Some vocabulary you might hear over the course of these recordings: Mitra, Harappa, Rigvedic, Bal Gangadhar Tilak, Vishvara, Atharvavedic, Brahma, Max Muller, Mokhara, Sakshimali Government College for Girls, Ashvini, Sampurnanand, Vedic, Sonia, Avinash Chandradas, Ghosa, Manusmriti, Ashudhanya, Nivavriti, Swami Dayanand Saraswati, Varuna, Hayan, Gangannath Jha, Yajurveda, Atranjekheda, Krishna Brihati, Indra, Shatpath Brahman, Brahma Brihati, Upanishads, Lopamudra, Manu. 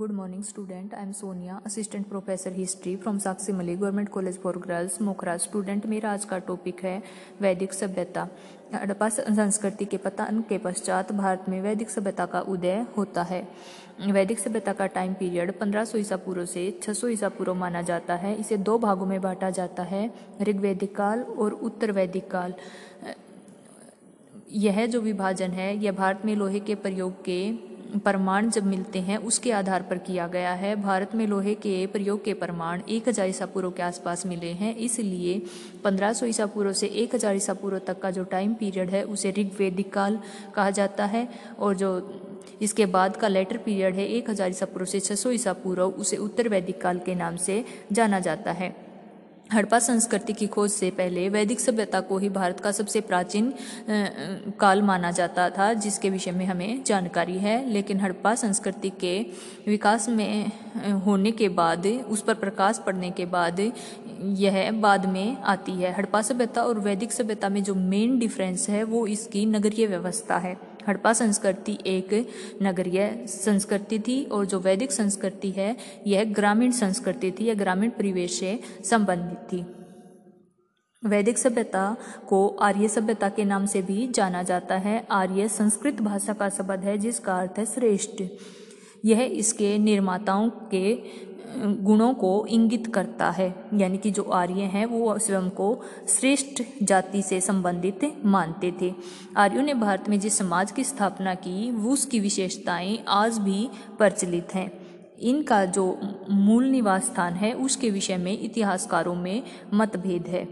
Good morning student, I am Sonia, assistant professor history from Sakshimali Government College for Girls, Mokhara। Student मेरा आज का topic है वैदिक सभ्यता। हड़प्पा संस्कृति के पतन के पश्चात भारत में वैदिक सभ्यता का उदय होता है। वैदिक सभ्यता का टाइम पीरियड 1500 ईसा पूर्व से 600 ईसा पूर्व माना जाता है। इसे दो भागों में बांटा जाता है, ऋग्वैदिक काल और उत्तर वैदिक काल। यह जो विभाजन है यह भारत में लोहे के प्रयोग के प्रमाण जब मिलते हैं उसके आधार पर किया गया है। भारत में लोहे के प्रयोग के प्रमाण 1000 ईसा पूर्व के आसपास मिले हैं, इसलिए 1500 ईसा पूर्व से 1000 ईसा पूर्व तक का जो टाइम पीरियड है उसे ऋग्वैदिक काल कहा जाता है, और जो इसके बाद का लेटर पीरियड है 1000 ईसा पूर्व से 600 ईसा पूर्व, उसे उत्तर वैदिक काल के नाम से जाना जाता है। हड़प्पा संस्कृति की खोज से पहले वैदिक सभ्यता को ही भारत का सबसे प्राचीन काल माना जाता था, जिसके विषय में हमें जानकारी है। लेकिन हड़प्पा संस्कृति के विकास में होने के बाद, उस पर प्रकाश पड़ने के बाद, यह बाद में आती है। हड़प्पा सभ्यता और वैदिक सभ्यता में जो मेन डिफरेंस है वो इसकी नगरीय व्यवस्था है। हड़प्पा संस्कृति एक नगरीय संस्कृति थी और जो वैदिक संस्कृति है यह ग्रामीण संस्कृति थी, यह ग्रामीण परिवेश से संबंधित थी। वैदिक सभ्यता को आर्य सभ्यता के नाम से भी जाना जाता है। आर्य संस्कृत भाषा का शब्द है जिसका अर्थ है श्रेष्ठ। यह इसके निर्माताओं के गुणों को इंगित करता है, यानी कि जो आर्य हैं वो स्वयं को श्रेष्ठ जाति से संबंधित मानते थे। आर्यों ने भारत में जिस समाज की स्थापना की उसकी विशेषताएं आज भी प्रचलित हैं। इनका जो मूल निवास स्थान है उसके विषय में इतिहासकारों में मतभेद है।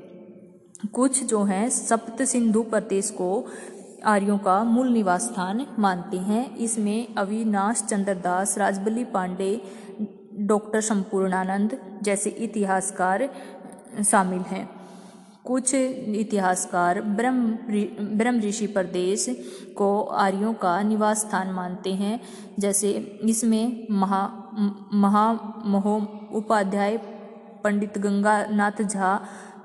कुछ जो हैं सप्त सिंधु प्रदेश को आर्यों का मूल निवास स्थान मानते हैं। इसमें अविनाश चंद्रदास, राजबली पांडे, डॉक्टर संपूर्णानंद जैसे इतिहासकार शामिल हैं। कुछ इतिहासकार ब्रह्म ऋषि प्रदेश को आर्यों का निवास स्थान मानते हैं, जैसे इसमें महामहो उपाध्याय, पंडित गंगानाथ झा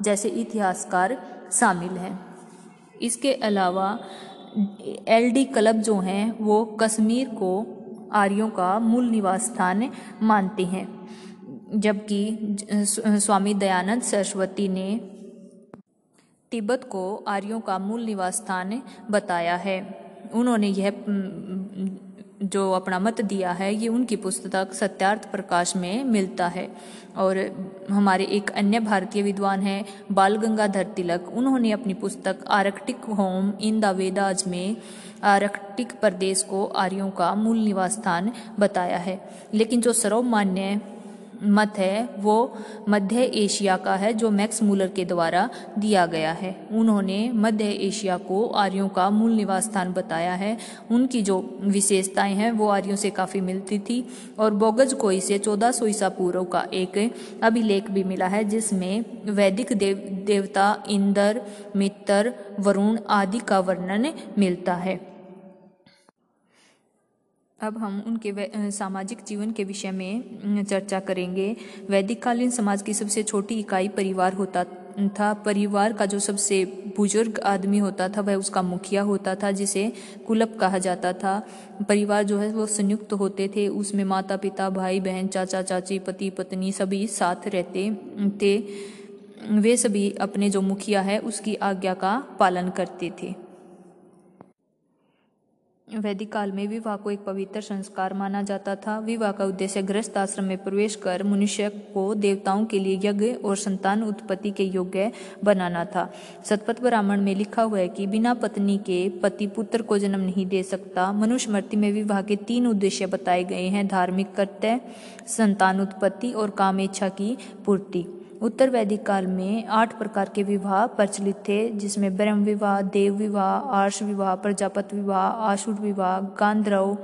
जैसे इतिहासकार शामिल हैं। इसके अलावा एल.डी. क्लब जो हैं वो कश्मीर को आर्यों का मूल निवास स्थान मानते हैं, जबकि स्वामी दयानंद सरस्वती ने तिब्बत को आर्यों का मूल निवास स्थान बताया है। उन्होंने यह जो अपना मत दिया है ये उनकी पुस्तक सत्यार्थ प्रकाश में मिलता है। और हमारे एक अन्य भारतीय विद्वान हैं बाल गंगाधर तिलक, उन्होंने अपनी पुस्तक Arctic home in the Vedas में आर्कटिक प्रदेश को आर्यों का मूल निवास स्थान बताया है। लेकिन जो सर्वमान्य मत है वो मध्य एशिया का है, जो मैक्स मूलर के द्वारा दिया गया है। उन्होंने मध्य एशिया को आर्यों का मूल निवास स्थान बताया है। उनकी जो विशेषताएं हैं वो आर्यों से काफ़ी मिलती थी, और बोगजकोई से 1400 ईसा पूर्व का एक अभिलेख भी मिला है जिसमें वैदिक देवता इंद्र, मित्र, वरुण आदि का वर्णन मिलता है। अब हम उनके सामाजिक जीवन के विषय में चर्चा करेंगे। वैदिक कालीन समाज की सबसे छोटी इकाई परिवार होता था। परिवार का जो सबसे बुजुर्ग आदमी होता था वह उसका मुखिया होता था, जिसे कुलप कहा जाता था। परिवार जो है वो संयुक्त होते थे, उसमें माता पिता, भाई बहन, चाचा चाची, पति पत्नी सभी साथ रहते थे। वे सभी अपने जो मुखिया है उसकी आज्ञा का पालन करते थे। वैदिक काल में विवाह को एक पवित्र संस्कार माना जाता था। विवाह का उद्देश्य गृहस्थ आश्रम में प्रवेश कर मनुष्य को देवताओं के लिए यज्ञ और संतान उत्पत्ति के योग्य बनाना था। शतपथ ब्राह्मण में लिखा हुआ है कि बिना पत्नी के पति पुत्र को जन्म नहीं दे सकता। मनुस्मृति में विवाह के 3 उद्देश्य बताए गए हैं, धार्मिक कर्तव्य, संतान उत्पत्ति और कामेच्छा की पूर्ति। उत्तर वैदिक काल में 8 प्रकार के विवाह प्रचलित थे, जिसमें ब्रह्म विवाह, देव विवाह, आर्ष विवाह, प्रजापति विवाह, आसुर विवाह, गांधर्व,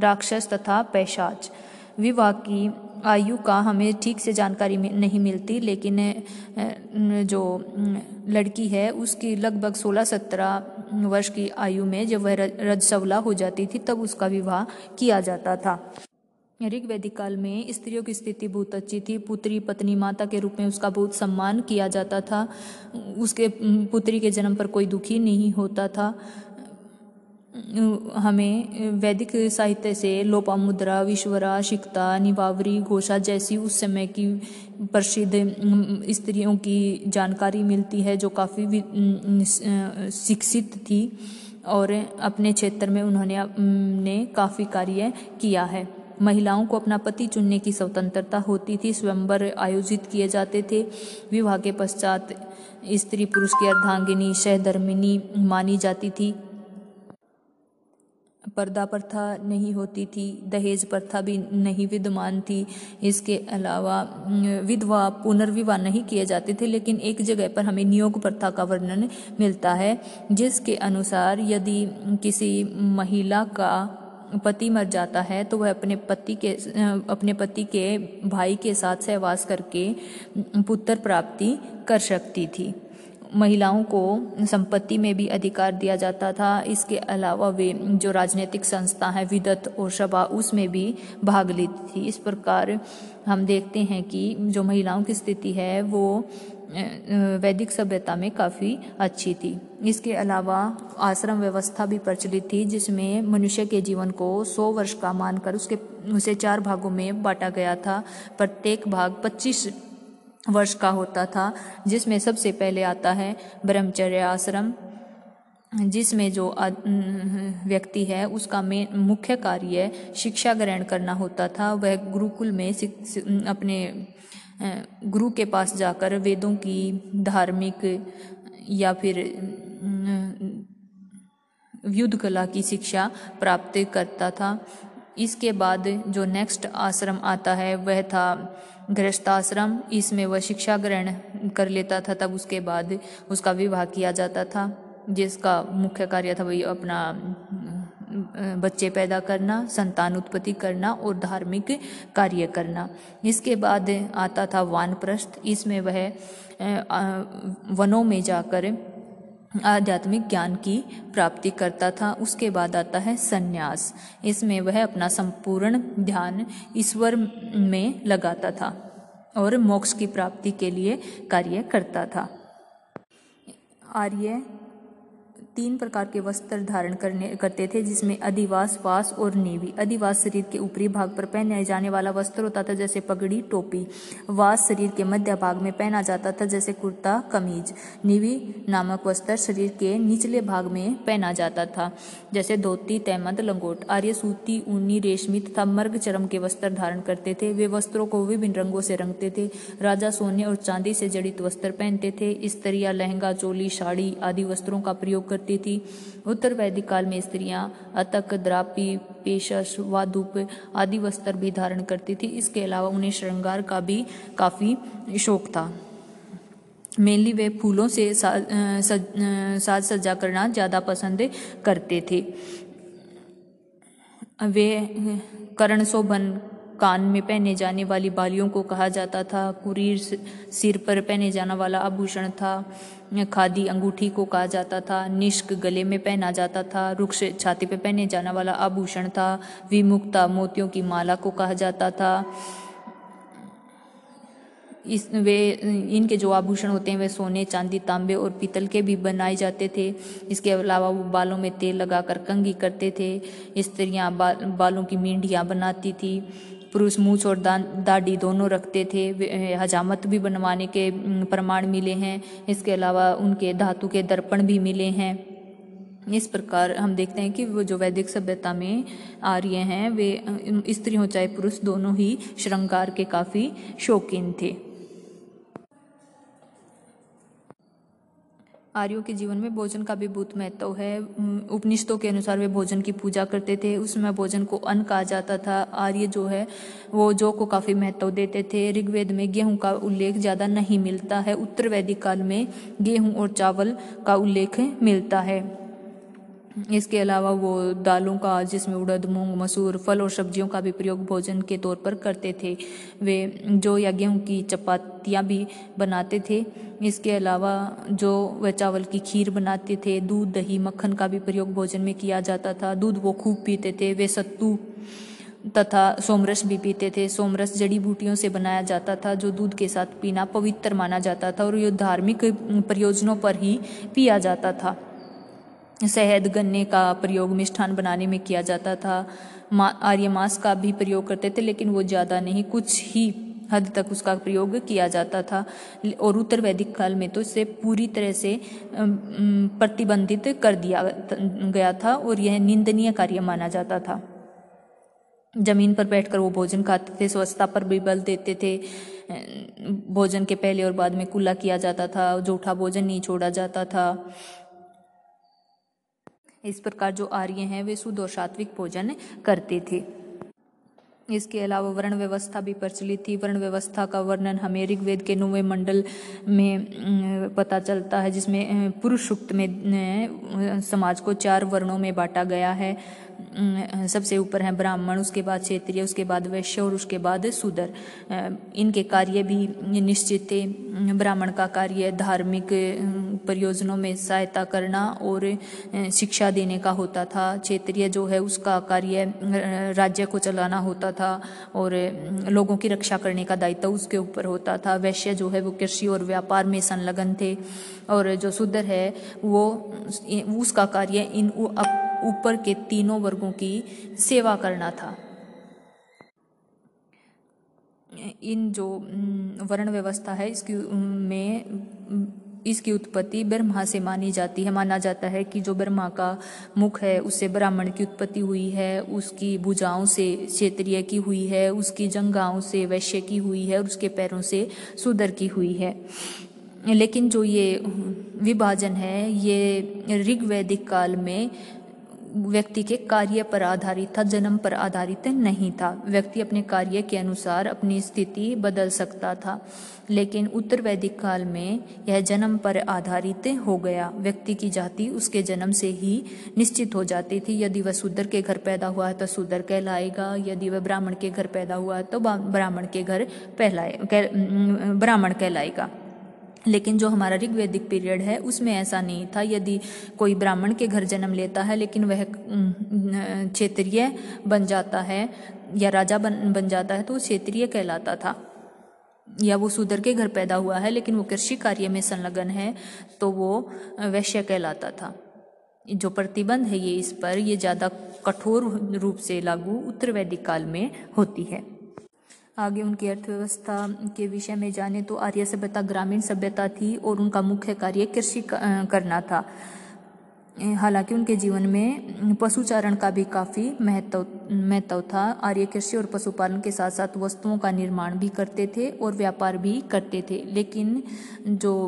राक्षस तथा पैशाच। विवाह की आयु का हमें ठीक से जानकारी नहीं मिलती, लेकिन जो लड़की है उसकी लगभग 16-17 वर्ष की आयु में जब वह रजस्वला हो जाती थी तब उसका विवाह किया जाता था। ऋग्वैदिक काल में स्त्रियों की स्थिति बहुत अच्छी थी। पुत्री पत्नी माता के रूप में उसका बहुत सम्मान किया जाता था। उसके पुत्री के जन्म पर कोई दुखी नहीं होता था। हमें वैदिक साहित्य से लोपामुद्रा, विश्वरा, शिक्ता, निवावरी, घोषा जैसी उस समय की प्रसिद्ध स्त्रियों की जानकारी मिलती है जो काफ़ी शिक्षित थी और अपने क्षेत्र में उन्होंने काफ़ी कार्य किया है। महिलाओं को अपना पति चुनने की स्वतंत्रता होती थी, स्वयंवर आयोजित किए जाते थे। विवाह के पश्चात स्त्री पुरुष की अर्धांगिनी, सहधर्मिणी मानी जाती थी। पर्दा प्रथा नहीं होती थी, दहेज प्रथा भी नहीं विद्यमान थी। इसके अलावा विधवा पुनर्विवाह नहीं किए जाते थे, लेकिन एक जगह पर हमें नियोग प्रथा का वर्णन मिलता है जिसके अनुसार यदि किसी महिला का पति मर जाता है तो वह अपने पति के भाई के साथ सहवास करके पुत्र प्राप्ति कर सकती थी। महिलाओं को संपत्ति में भी अधिकार दिया जाता था। इसके अलावा वे जो राजनीतिक संस्था हैं, विदत और सभा, उसमें भी भाग लेती थी। इस प्रकार हम देखते हैं कि जो महिलाओं की स्थिति है वो वैदिक सभ्यता में काफ़ी अच्छी थी। इसके अलावा आश्रम व्यवस्था भी प्रचलित थी जिसमें मनुष्य के जीवन को 100 वर्ष का मानकर उसे 4 भागों में बांटा गया था। प्रत्येक भाग 25 वर्ष का होता था, जिसमें सबसे पहले आता है ब्रह्मचर्य आश्रम, जिसमें जो व्यक्ति है उसका मुख्य कार्य शिक्षा ग्रहण करना होता था। वह गुरुकुल में अपने गुरु के पास जाकर वेदों की, धार्मिक या फिर युद्ध कला की शिक्षा प्राप्त करता था। इसके बाद जो नेक्स्ट आश्रम आता है वह था गृहस्थाश्रम। इसमें वह शिक्षा ग्रहण कर लेता था, तब उसके बाद उसका विवाह किया जाता था, जिसका मुख्य कार्य था वही अपना बच्चे पैदा करना, संतान उत्पत्ति करना और धार्मिक कार्य करना। इसके बाद आता था वानप्रस्थ। इसमें वह वनों में जाकर आध्यात्मिक ज्ञान की प्राप्ति करता था। उसके बाद आता है संन्यास। इसमें वह अपना संपूर्ण ध्यान ईश्वर में लगाता था और मोक्ष की प्राप्ति के लिए कार्य करता था। आर्य 3 प्रकार के वस्त्र धारण करते थे, जिसमें अधिवास, वास और नेवी। अधिवास शरीर के ऊपरी भाग पर पहने जाने वाला वस्त्र होता था, जैसे पगड़ी, टोपी। वास शरीर के मध्य भाग में पहना जाता था, जैसे कुर्ता, कमीज। नेवी नामक वस्त्र शरीर के निचले भाग में पहना जाता था, जैसे धोती, तहमद, लंगोट। आर्य सूती, ऊनी, रेशमी तथा मर्ग चरम के वस्त्र धारण करते थे। वे वस्त्रों को विभिन्न रंगों से रंगते थे। राजा सोने और चांदी से जड़ित वस्त्र पहनते थे। स्त्रियाँ लहंगा, चोली, साड़ी आदि वस्त्रों का प्रयोग थी। उत्तर वैदिक काल में स्त्रियां अतक, द्रापी, पेशस, वादुप आदि वस्त्र भी धारण करती थी। इसके अलावा उन्हें श्रृंगार का भी काफी शौक था। मेनली वे फूलों से साज सज्जा करना ज्यादा पसंद करते थे। वे कर्ण शोभन, कान में पहने जाने वाली बालियों को कहा जाता था। कुरीर, सिर पर पहने जाने वाला आभूषण था। खादी, अंगूठी को कहा जाता था। निष्क, गले में पहना जाता था। रुक्ष, छाती पर पहने जाने वाला आभूषण था। विमुक्ता, मोतियों की माला को कहा जाता था। इनके जो आभूषण होते हैं वे सोने, चांदी, तांबे और पीतल के भी बनाए जाते थे। इसके अलावा वो बालों में तेल लगाकर कंघी करते थे। स्त्रियाँ बालों की मेंढियाँ बनाती थी। पुरुष मूछ और दाढ़ी दोनों रखते थे। हजामत भी बनवाने के प्रमाण मिले हैं। इसके अलावा उनके धातु के दर्पण भी मिले हैं। इस प्रकार हम देखते हैं कि वो जो वैदिक सभ्यता में आर्य हैं वे स्त्री हो चाहे पुरुष दोनों ही श्रृंगार के काफ़ी शौकीन थे। आर्यों के जीवन में भोजन का भी बहुत महत्व है। उपनिषदों के अनुसार वे भोजन की पूजा करते थे। उसमें भोजन को अन्न कहा जाता था। आर्य जो है वो जौ को काफ़ी महत्व देते थे। ऋग्वेद में गेहूं का उल्लेख ज़्यादा नहीं मिलता है। उत्तर वैदिक काल में गेहूं और चावल का उल्लेख मिलता है। इसके अलावा वो दालों का, जिसमें उड़द, मूंग, मसूर, फल और सब्जियों का भी प्रयोग भोजन के तौर पर करते थे। वे जौ या गेहूँ की चपातियाँ भी बनाते थे। इसके अलावा जो वह चावल की खीर बनाते थे। दूध, दही, मक्खन का भी प्रयोग भोजन में किया जाता था। दूध वो खूब पीते थे। वे सत्तू तथा सोमरस भी पीते थे। सोमरस जड़ी बूटियों से बनाया जाता था, जो दूध के साथ पीना पवित्र माना जाता था और ये धार्मिक प्रयोजनों पर ही पिया जाता था। शहद गन्ने का प्रयोग मिष्ठान बनाने में किया जाता था। आर्य मांस का भी प्रयोग करते थे, लेकिन वो ज़्यादा नहीं, कुछ ही हद तक उसका प्रयोग किया जाता था। और उत्तर वैदिक काल में तो इसे पूरी तरह से प्रतिबंधित कर दिया गया था और यह निंदनीय कार्य माना जाता था। जमीन पर बैठकर वो भोजन खाते थे, स्वच्छता पर भी बल देते थे। भोजन के पहले और बाद में कुल्ला किया जाता था, जूठा भोजन नहीं छोड़ा जाता था। इस प्रकार जो आर्य हैं वे शुद्ध और सात्विक भोजन करते थे। इसके अलावा वर्ण व्यवस्था भी प्रचलित थी। वर्ण व्यवस्था का वर्णन हमें ऋग्वेद के 9वें मंडल में पता चलता है, जिसमें पुरुष सूक्त में समाज को 4 वर्णों में बांटा गया है। सबसे ऊपर है ब्राह्मण, उसके बाद क्षेत्रीय, उसके बाद वैश्य और उसके बाद शूद्र। इनके कार्य भी निश्चित थे। ब्राह्मण का कार्य धार्मिक परियोजनों में सहायता करना और शिक्षा देने का होता था। क्षेत्रीय जो है उसका कार्य राज्य को चलाना होता था और लोगों की रक्षा करने का दायित्व उसके ऊपर होता था। वैश्य जो है वो कृषि और व्यापार में संलग्न थे। और जो शूद्र है वो उसका कार्य इन ऊपर के तीनों वर्गों की सेवा करना था। इन जो वर्ण व्यवस्था है इसकी उत्पत्ति ब्रह्मा से मानी जाती है। माना जाता है कि जो ब्रह्मा का मुख है उससे ब्राह्मण की उत्पत्ति हुई है, उसकी भुजाओं से क्षेत्रीय की हुई है, उसकी जंघाओं से वैश्य की हुई है और उसके पैरों से शूद्र की हुई है। लेकिन जो ये विभाजन है ये ऋग्वैदिक काल में व्यक्ति के कार्य पर आधारित था, जन्म पर आधारित नहीं था। व्यक्ति अपने कार्य के अनुसार अपनी स्थिति बदल सकता था, लेकिन उत्तर वैदिक काल में यह जन्म पर आधारित हो गया। व्यक्ति की जाति उसके जन्म से ही निश्चित हो जाती थी। यदि वह शूद्र के घर पैदा हुआ है तो शूद्र कहलाएगा, यदि वह ब्राह्मण के घर पैदा हुआ है तो ब्राह्मण के घर ब्राह्मण कहलाएगा। लेकिन जो हमारा ऋग्वैदिक पीरियड है उसमें ऐसा नहीं था। यदि कोई ब्राह्मण के घर जन्म लेता है लेकिन वह क्षेत्रीय बन जाता है या राजा बन जाता है तो क्षेत्रीय कहलाता था। या वो शूद्र के घर पैदा हुआ है लेकिन वो कृषि कार्य में संलग्न है तो वो वैश्य कहलाता था। जो प्रतिबंध है ये इस पर ये ज़्यादा कठोर रूप से लागू उत्तर वैदिक काल में होती है। आगे उनकी अर्थव्यवस्था के विषय में जाने तो आर्य सभ्यता ग्रामीण सभ्यता थी और उनका मुख्य कार्य कृषि करना था। हालांकि उनके जीवन में पशुचारण का भी काफ़ी महत्व था। आर्य कृषि और पशुपालन के साथ साथ वस्तुओं का निर्माण भी करते थे और व्यापार भी करते थे। लेकिन जो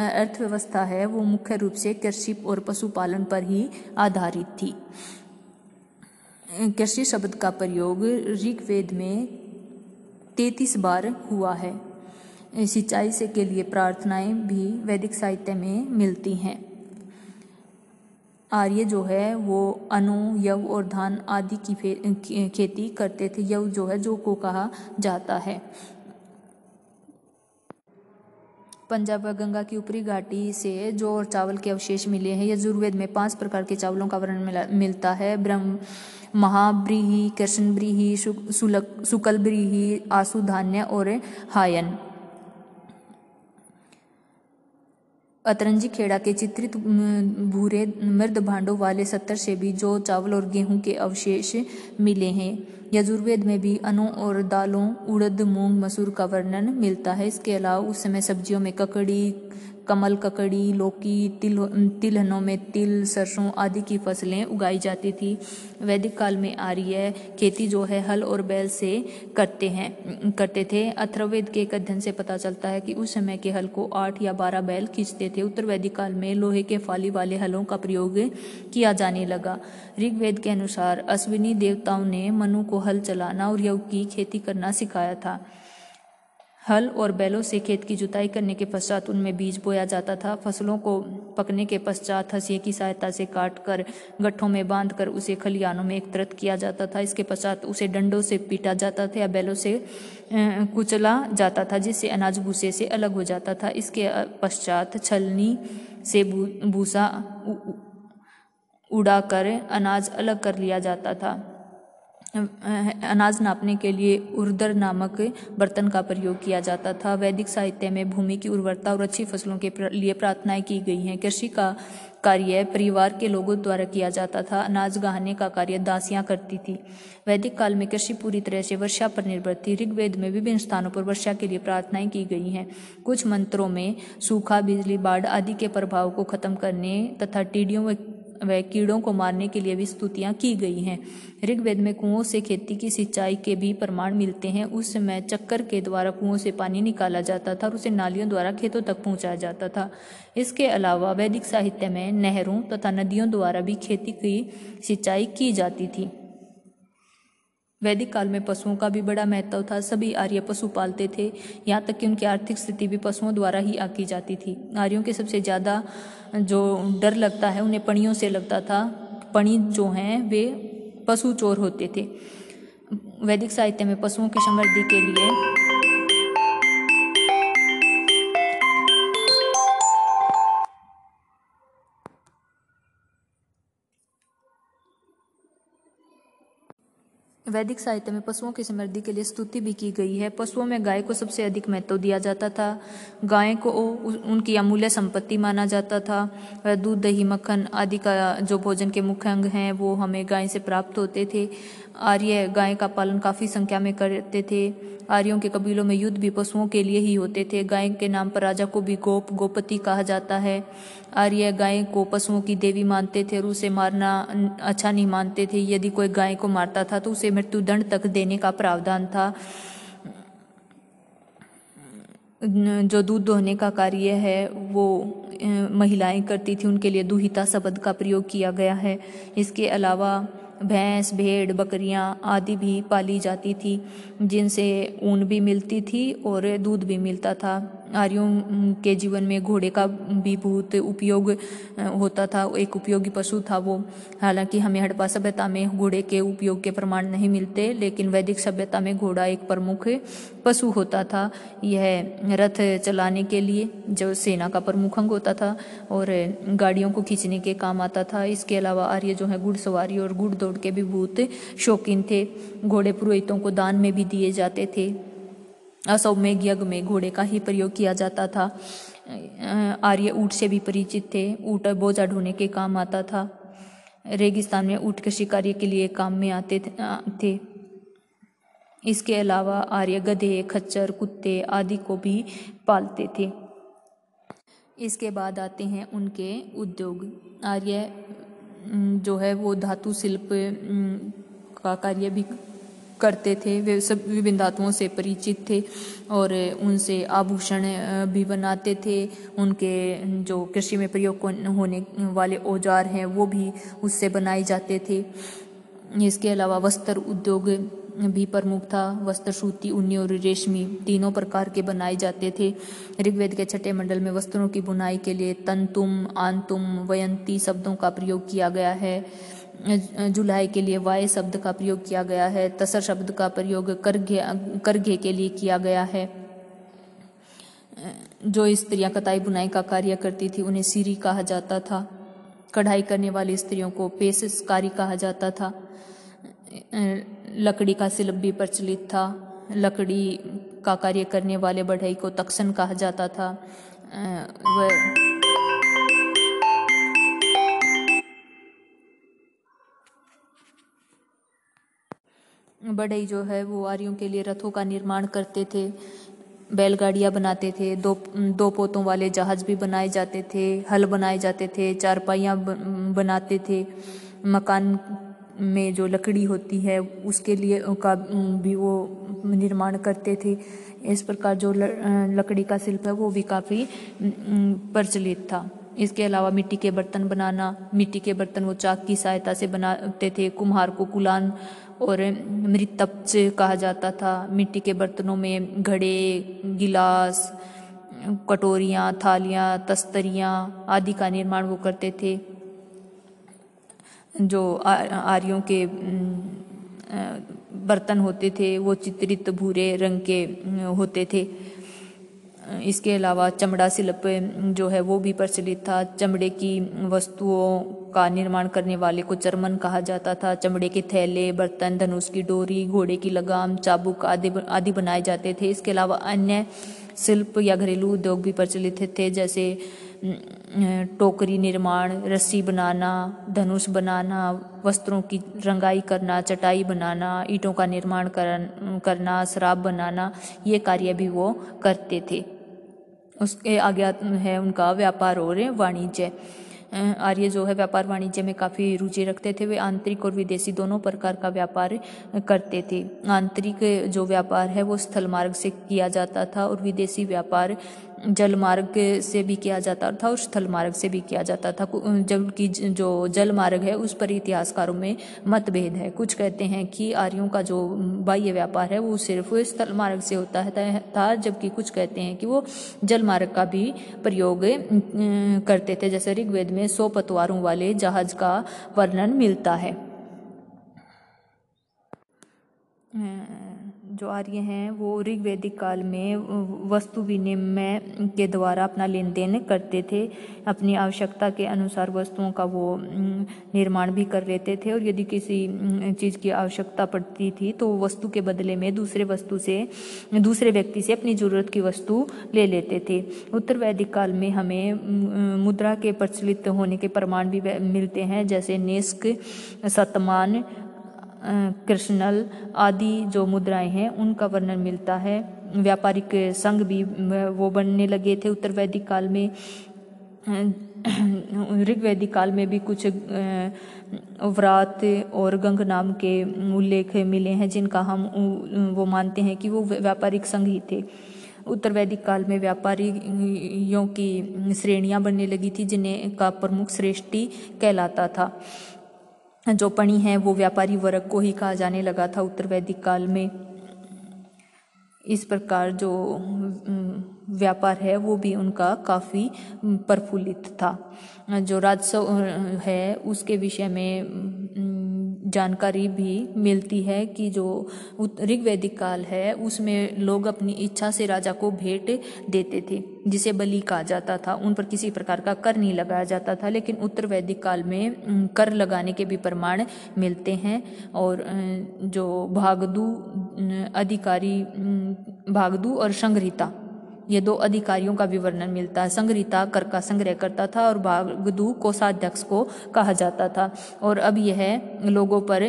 अर्थव्यवस्था है वो मुख्य रूप से कृषि और पशुपालन पर ही आधारित थी। कृषि शब्द का प्रयोग ऋग्वेद में 33 बार हुआ है। सिंचाई से के लिए प्रार्थनाएं भी वैदिक साहित्य में मिलती हैं। आर्य जो है वो अनु, यव और धान आदि की खेती करते थे। यव जो है जौ को कहा जाता है। पंजाब व गंगा की ऊपरी घाटी से जौ और चावल के अवशेष मिले हैं। यजुर्वेद में 5 प्रकार के चावलों का वर्णन मिलता है। ब्रह्म महाब्रीही, कृष्ण ब्रीही, शुक्ल ब्रीही, आसु धान्य और हायन। अतरंजी खेड़ा के चित्रित भूरे मृद भांडों वाले 70 से भी जौ, चावल और गेहूं के अवशेष मिले हैं। यजुर्वेद में भी अन्नों और दालों, उड़द, मूंग, मसूर का वर्णन मिलता है। इसके अलावा उस समय सब्जियों में ककड़ी, कमल ककड़ी, लौकी, तिलहनों में तिल, सरसों आदि की फसलें उगाई जाती थी। वैदिक काल में आर्य खेती जो है हल और बैल से करते थे। अथर्ववेद के एक अध्ययन से पता चलता है कि उस समय के हल को 8 या 12 बैल खींचते थे। उत्तर वैदिक काल में लोहे के फाली वाले हलों का प्रयोग किया जाने लगा। ऋग्वेद के अनुसार अश्विनी देवताओं ने मनु को हल चलाना और यव की खेती करना सिखाया था। हल और बैलों से खेत की जुताई करने के पश्चात उनमें बीज बोया जाता था। फसलों को पकने के पश्चात हंसिये की सहायता से काटकर गट्ठों में बांधकर उसे खलिहानों में एकत्रित किया जाता था। इसके पश्चात उसे डंडों से पीटा जाता था या बैलों से कुचला जाता था, जिससे अनाज भूसे से अलग हो जाता था। इसके पश्चात छलनी से भूसा उड़ाकर अनाज अलग कर लिया जाता था। अनाज नापने के लिए उर्दर नामक बर्तन का प्रयोग किया जाता था। वैदिक साहित्य में भूमि की उर्वरता और अच्छी फसलों के लिए प्रार्थनाएं की गई हैं। कृषि का कार्य परिवार के लोगों द्वारा किया जाता था। अनाज गहाने का कार्य दासियां करती थी। वैदिक काल में कृषि पूरी तरह से वर्षा पर निर्भर थी। ऋग्वेद में विभिन्न स्थानों पर वर्षा के लिए प्रार्थनाएं की गई हैं। कुछ मंत्रों में सूखा, बिजली, बाढ़ आदि के प्रभाव को खत्म करने तथा टिड्डियों व कीड़ों को मारने के लिए भी स्तुतियाँ की गई हैं। ऋग्वेद में कुओं से खेती की सिंचाई के भी प्रमाण मिलते हैं। उस समय चक्कर के द्वारा कुओं से पानी निकाला जाता था और उसे नालियों द्वारा खेतों तक पहुँचाया जाता था। इसके अलावा वैदिक साहित्य में नहरों तथा नदियों द्वारा भी खेती की सिंचाई की जाती थी। वैदिक काल में पशुओं का भी बड़ा महत्व था। सभी आर्य पशु पालते थे, यहाँ तक कि उनकी आर्थिक स्थिति भी पशुओं द्वारा ही आंकी जाती थी। आर्यों के सबसे ज़्यादा जो डर लगता है उन्हें पणियों से लगता था। पणी जो हैं वे पशु चोर होते थे। वैदिक साहित्य में पशुओं की समृद्धि के लिए वैदिक साहित्य में पशुओं की समृद्धि के लिए स्तुति भी की गई है। पशुओं में गाय को सबसे अधिक महत्व दिया जाता था। गाय को उनकी अमूल्य संपत्ति माना जाता था। वह दूध, दही, मक्खन आदि का जो भोजन के मुख्य अंग हैं वो हमें गाय से प्राप्त होते थे। आर्य गाय का पालन काफ़ी संख्या में करते थे। आर्यों के कबीलों में युद्ध भी पशुओं के लिए ही होते थे। गाय के नाम पर राजा को भी गोप, गोपति कहा जाता है। आर्य गाय को पशुओं की देवी मानते थे और उसे मारना अच्छा नहीं मानते थे। यदि कोई गाय को मारता था तो उसे मृत्युदंड तक देने का प्रावधान था। जो दूध दोहने का कार्य है वो महिलाएं करती थी, उनके लिए दुहिता शब्द का प्रयोग किया गया है। इसके अलावा भैंस, भेड़, बकरियाँ आदि भी पाली जाती थी, जिनसे ऊन भी मिलती थी और दूध भी मिलता था। आर्यों के जीवन में घोड़े का भी बहुत उपयोग होता था। एक उपयोगी पशु था वो। हालांकि हमें हड़प्पा सभ्यता में घोड़े के उपयोग के प्रमाण नहीं मिलते, लेकिन वैदिक सभ्यता में घोड़ा एक प्रमुख पशु होता था। यह रथ चलाने के लिए जो सेना का प्रमुख अंग होता था और गाड़ियों को खींचने के काम आता था। इसके अलावा आर्य जो है घुड़सवारी और घुड़दौड़ के भी बहुत शौकीन थे। घोड़े पुरोहितों को दान में भी दिए जाते थे। अश्वमेघ यज्ञ में घोड़े का ही प्रयोग किया जाता था। आर्य ऊँट से भी परिचित थे। ऊँट बोझा ढोने के काम आता था। रेगिस्तान में ऊँट कृषि कार्य के लिए काम में आते थे। इसके अलावा आर्य गधे, खच्चर, कुत्ते आदि को भी पालते थे। इसके बाद आते हैं उनके उद्योग। आर्य जो है वो धातु शिल्प का कार्य भी करते थे। वे सब विभिन्न धातुओं से परिचित थे और उनसे आभूषण भी बनाते थे। उनके जो कृषि में प्रयोग होने वाले औजार हैं वो भी उससे बनाए जाते थे। इसके अलावा वस्त्र उद्योग भी प्रमुख था। वस्त्र सूती, ऊनी और रेशमी तीनों प्रकार के बनाए जाते थे। ऋग्वेद के छठे मंडल में वस्त्रों की बुनाई के लिए तंतुम, आंतुम, वयंती शब्दों का प्रयोग किया गया है। जुलाई के लिए वाय शब्द का प्रयोग किया गया है। तसर शब्द का प्रयोग करघे के लिए किया गया है। जो स्त्रियां कताई बुनाई का कार्य करती थी उन्हें सीरी कहा जाता था। कढ़ाई करने वाली स्त्रियों को पेशकारी कहा जाता था। लकड़ी का शिल्प भी प्रचलित था। लकड़ी का कार्य करने वाले बढ़ई को तक्षण कहा जाता था। बढ़ई जो है वो आर्यों के लिए रथों का निर्माण करते थे। बैलगाड़ियाँ बनाते थे। दो पोतों वाले जहाज भी बनाए जाते थे। हल बनाए जाते थे। चारपाइयाँ बनाते थे। मकान में जो लकड़ी होती है उसके लिए का भी वो निर्माण करते थे। इस प्रकार जो लकड़ी का शिल्प है वो भी काफ़ी प्रचलित था। इसके अलावा मिट्टी के बर्तन बनाना, मिट्टी के बर्तन वो चाक की सहायता से बनाते थे। कुम्हार को कुलान और मृतप्च कहा जाता था। मिट्टी के बर्तनों में घड़े, गिलास, कटोरियाँ, थालियाँ, तस्तरियाँ आदि का निर्माण वो करते थे। जो आर्यों के बर्तन होते थे वो चित्रित भूरे रंग के होते थे। इसके अलावा चमड़ा शिल्प जो है वो भी प्रचलित था। चमड़े की वस्तुओं का निर्माण करने वाले को चर्मन कहा जाता था। चमड़े के थैले, बर्तन, धनुष की डोरी, घोड़े की लगाम, चाबुक आदि बनाए जाते थे। इसके अलावा अन्य शिल्प या घरेलू उद्योग भी प्रचलित थे, जैसे टोकरी निर्माण, रस्सी बनाना, धनुष बनाना, वस्त्रों की रंगाई करना, चटाई बनाना, ईंटों का निर्माण करना, शराब बनाना, ये कार्य भी वो करते थे। उसके आगे है उनका व्यापार और वाणिज्य। आर्य जो है व्यापार वाणिज्य में काफ़ी रुचि रखते थे। वे आंतरिक और विदेशी दोनों प्रकार का व्यापार करते थे। आंतरिक जो व्यापार है वो स्थल मार्ग से किया जाता था और विदेशी व्यापार जल मार्ग से भी किया जाता था और स्थल मार्ग से भी किया जाता था। जबकि जो जल मार्ग है उस पर इतिहासकारों में मतभेद है। कुछ कहते हैं कि आर्यों का जो बाह्य व्यापार है वो सिर्फ स्थल मार्ग से होता है था, जबकि कुछ कहते हैं कि वो जल मार्ग का भी प्रयोग करते थे। जैसे ऋग्वेद में 100 पतवारों वाले जहाज का वर्णन मिलता है। जो आर्य हैं वो ऋग्वैदिक काल में वस्तु विनिमय के द्वारा अपना लेन देन करते थे। अपनी आवश्यकता के अनुसार वस्तुओं का वो निर्माण भी कर लेते थे और यदि किसी चीज़ की आवश्यकता पड़ती थी तो वस्तु के बदले में दूसरे व्यक्ति से अपनी ज़रूरत की वस्तु ले लेते थे। उत्तर वैदिक काल में हमें मुद्रा के प्रचलित होने के प्रमाण भी मिलते हैं, जैसे नेस्क, शतमान, कृष्णल आदि जो मुद्राएं हैं उनका वर्णन मिलता है। व्यापारिक संघ भी वो बनने लगे थे उत्तर वैदिक काल में। ऋग्वैदिक काल में भी कुछ व्रात और गंग नाम के उल्लेख मिले हैं, जिनका हम वो मानते हैं कि वो व्यापारिक संघ ही थे। उत्तर वैदिक काल में व्यापारियों की श्रेणियां बनने लगी थी, जिन्हें का प्रमुख श्रेष्ठी कहलाता था। जो पणी है वो व्यापारी वर्ग को ही कहा जाने लगा था उत्तर वैदिक काल में। इस प्रकार जो व्यापार है वो भी उनका काफ़ी प्रफुल्लित था। जो राजस्व है उसके विषय में जानकारी भी मिलती है कि जो ऋग्वैदिक काल है उसमें लोग अपनी इच्छा से राजा को भेंट देते थे, जिसे बलि कहा जाता था। उन पर किसी प्रकार का कर नहीं लगाया जाता था, लेकिन उत्तर वैदिक काल में कर लगाने के भी प्रमाण मिलते हैं। और जो भागदू और संग्रहिता, ये दो अधिकारियों का भी वर्णन मिलता है। संग्रहिता कर का संग्रह करता था और भागदू कोषाध्यक्ष को कहा जाता था। और अब यह लोगों पर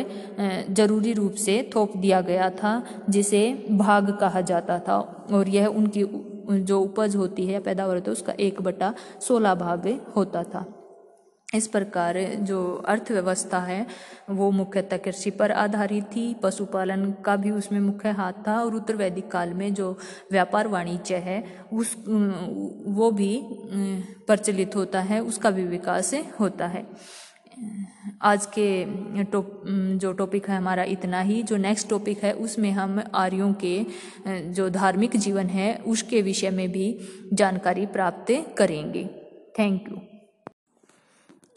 जरूरी रूप से थोप दिया गया था, जिसे भाग कहा जाता था। और यह उनकी जो उपज होती है, पैदावार होती है, उसका 1/16 भाग होता था। इस प्रकार जो अर्थव्यवस्था है वो मुख्यतः कृषि पर आधारित थी। पशुपालन का भी उसमें मुख्य हाथ था। और उत्तर वैदिक काल में जो व्यापार वाणिज्य है वो भी प्रचलित होता है, उसका भी विकास होता है। आज के जो टॉपिक है हमारा इतना ही। जो नेक्स्ट टॉपिक है उसमें हम आर्यों के जो धार्मिक जीवन है उसके विषय में भी जानकारी प्राप्त करेंगे। Thank you.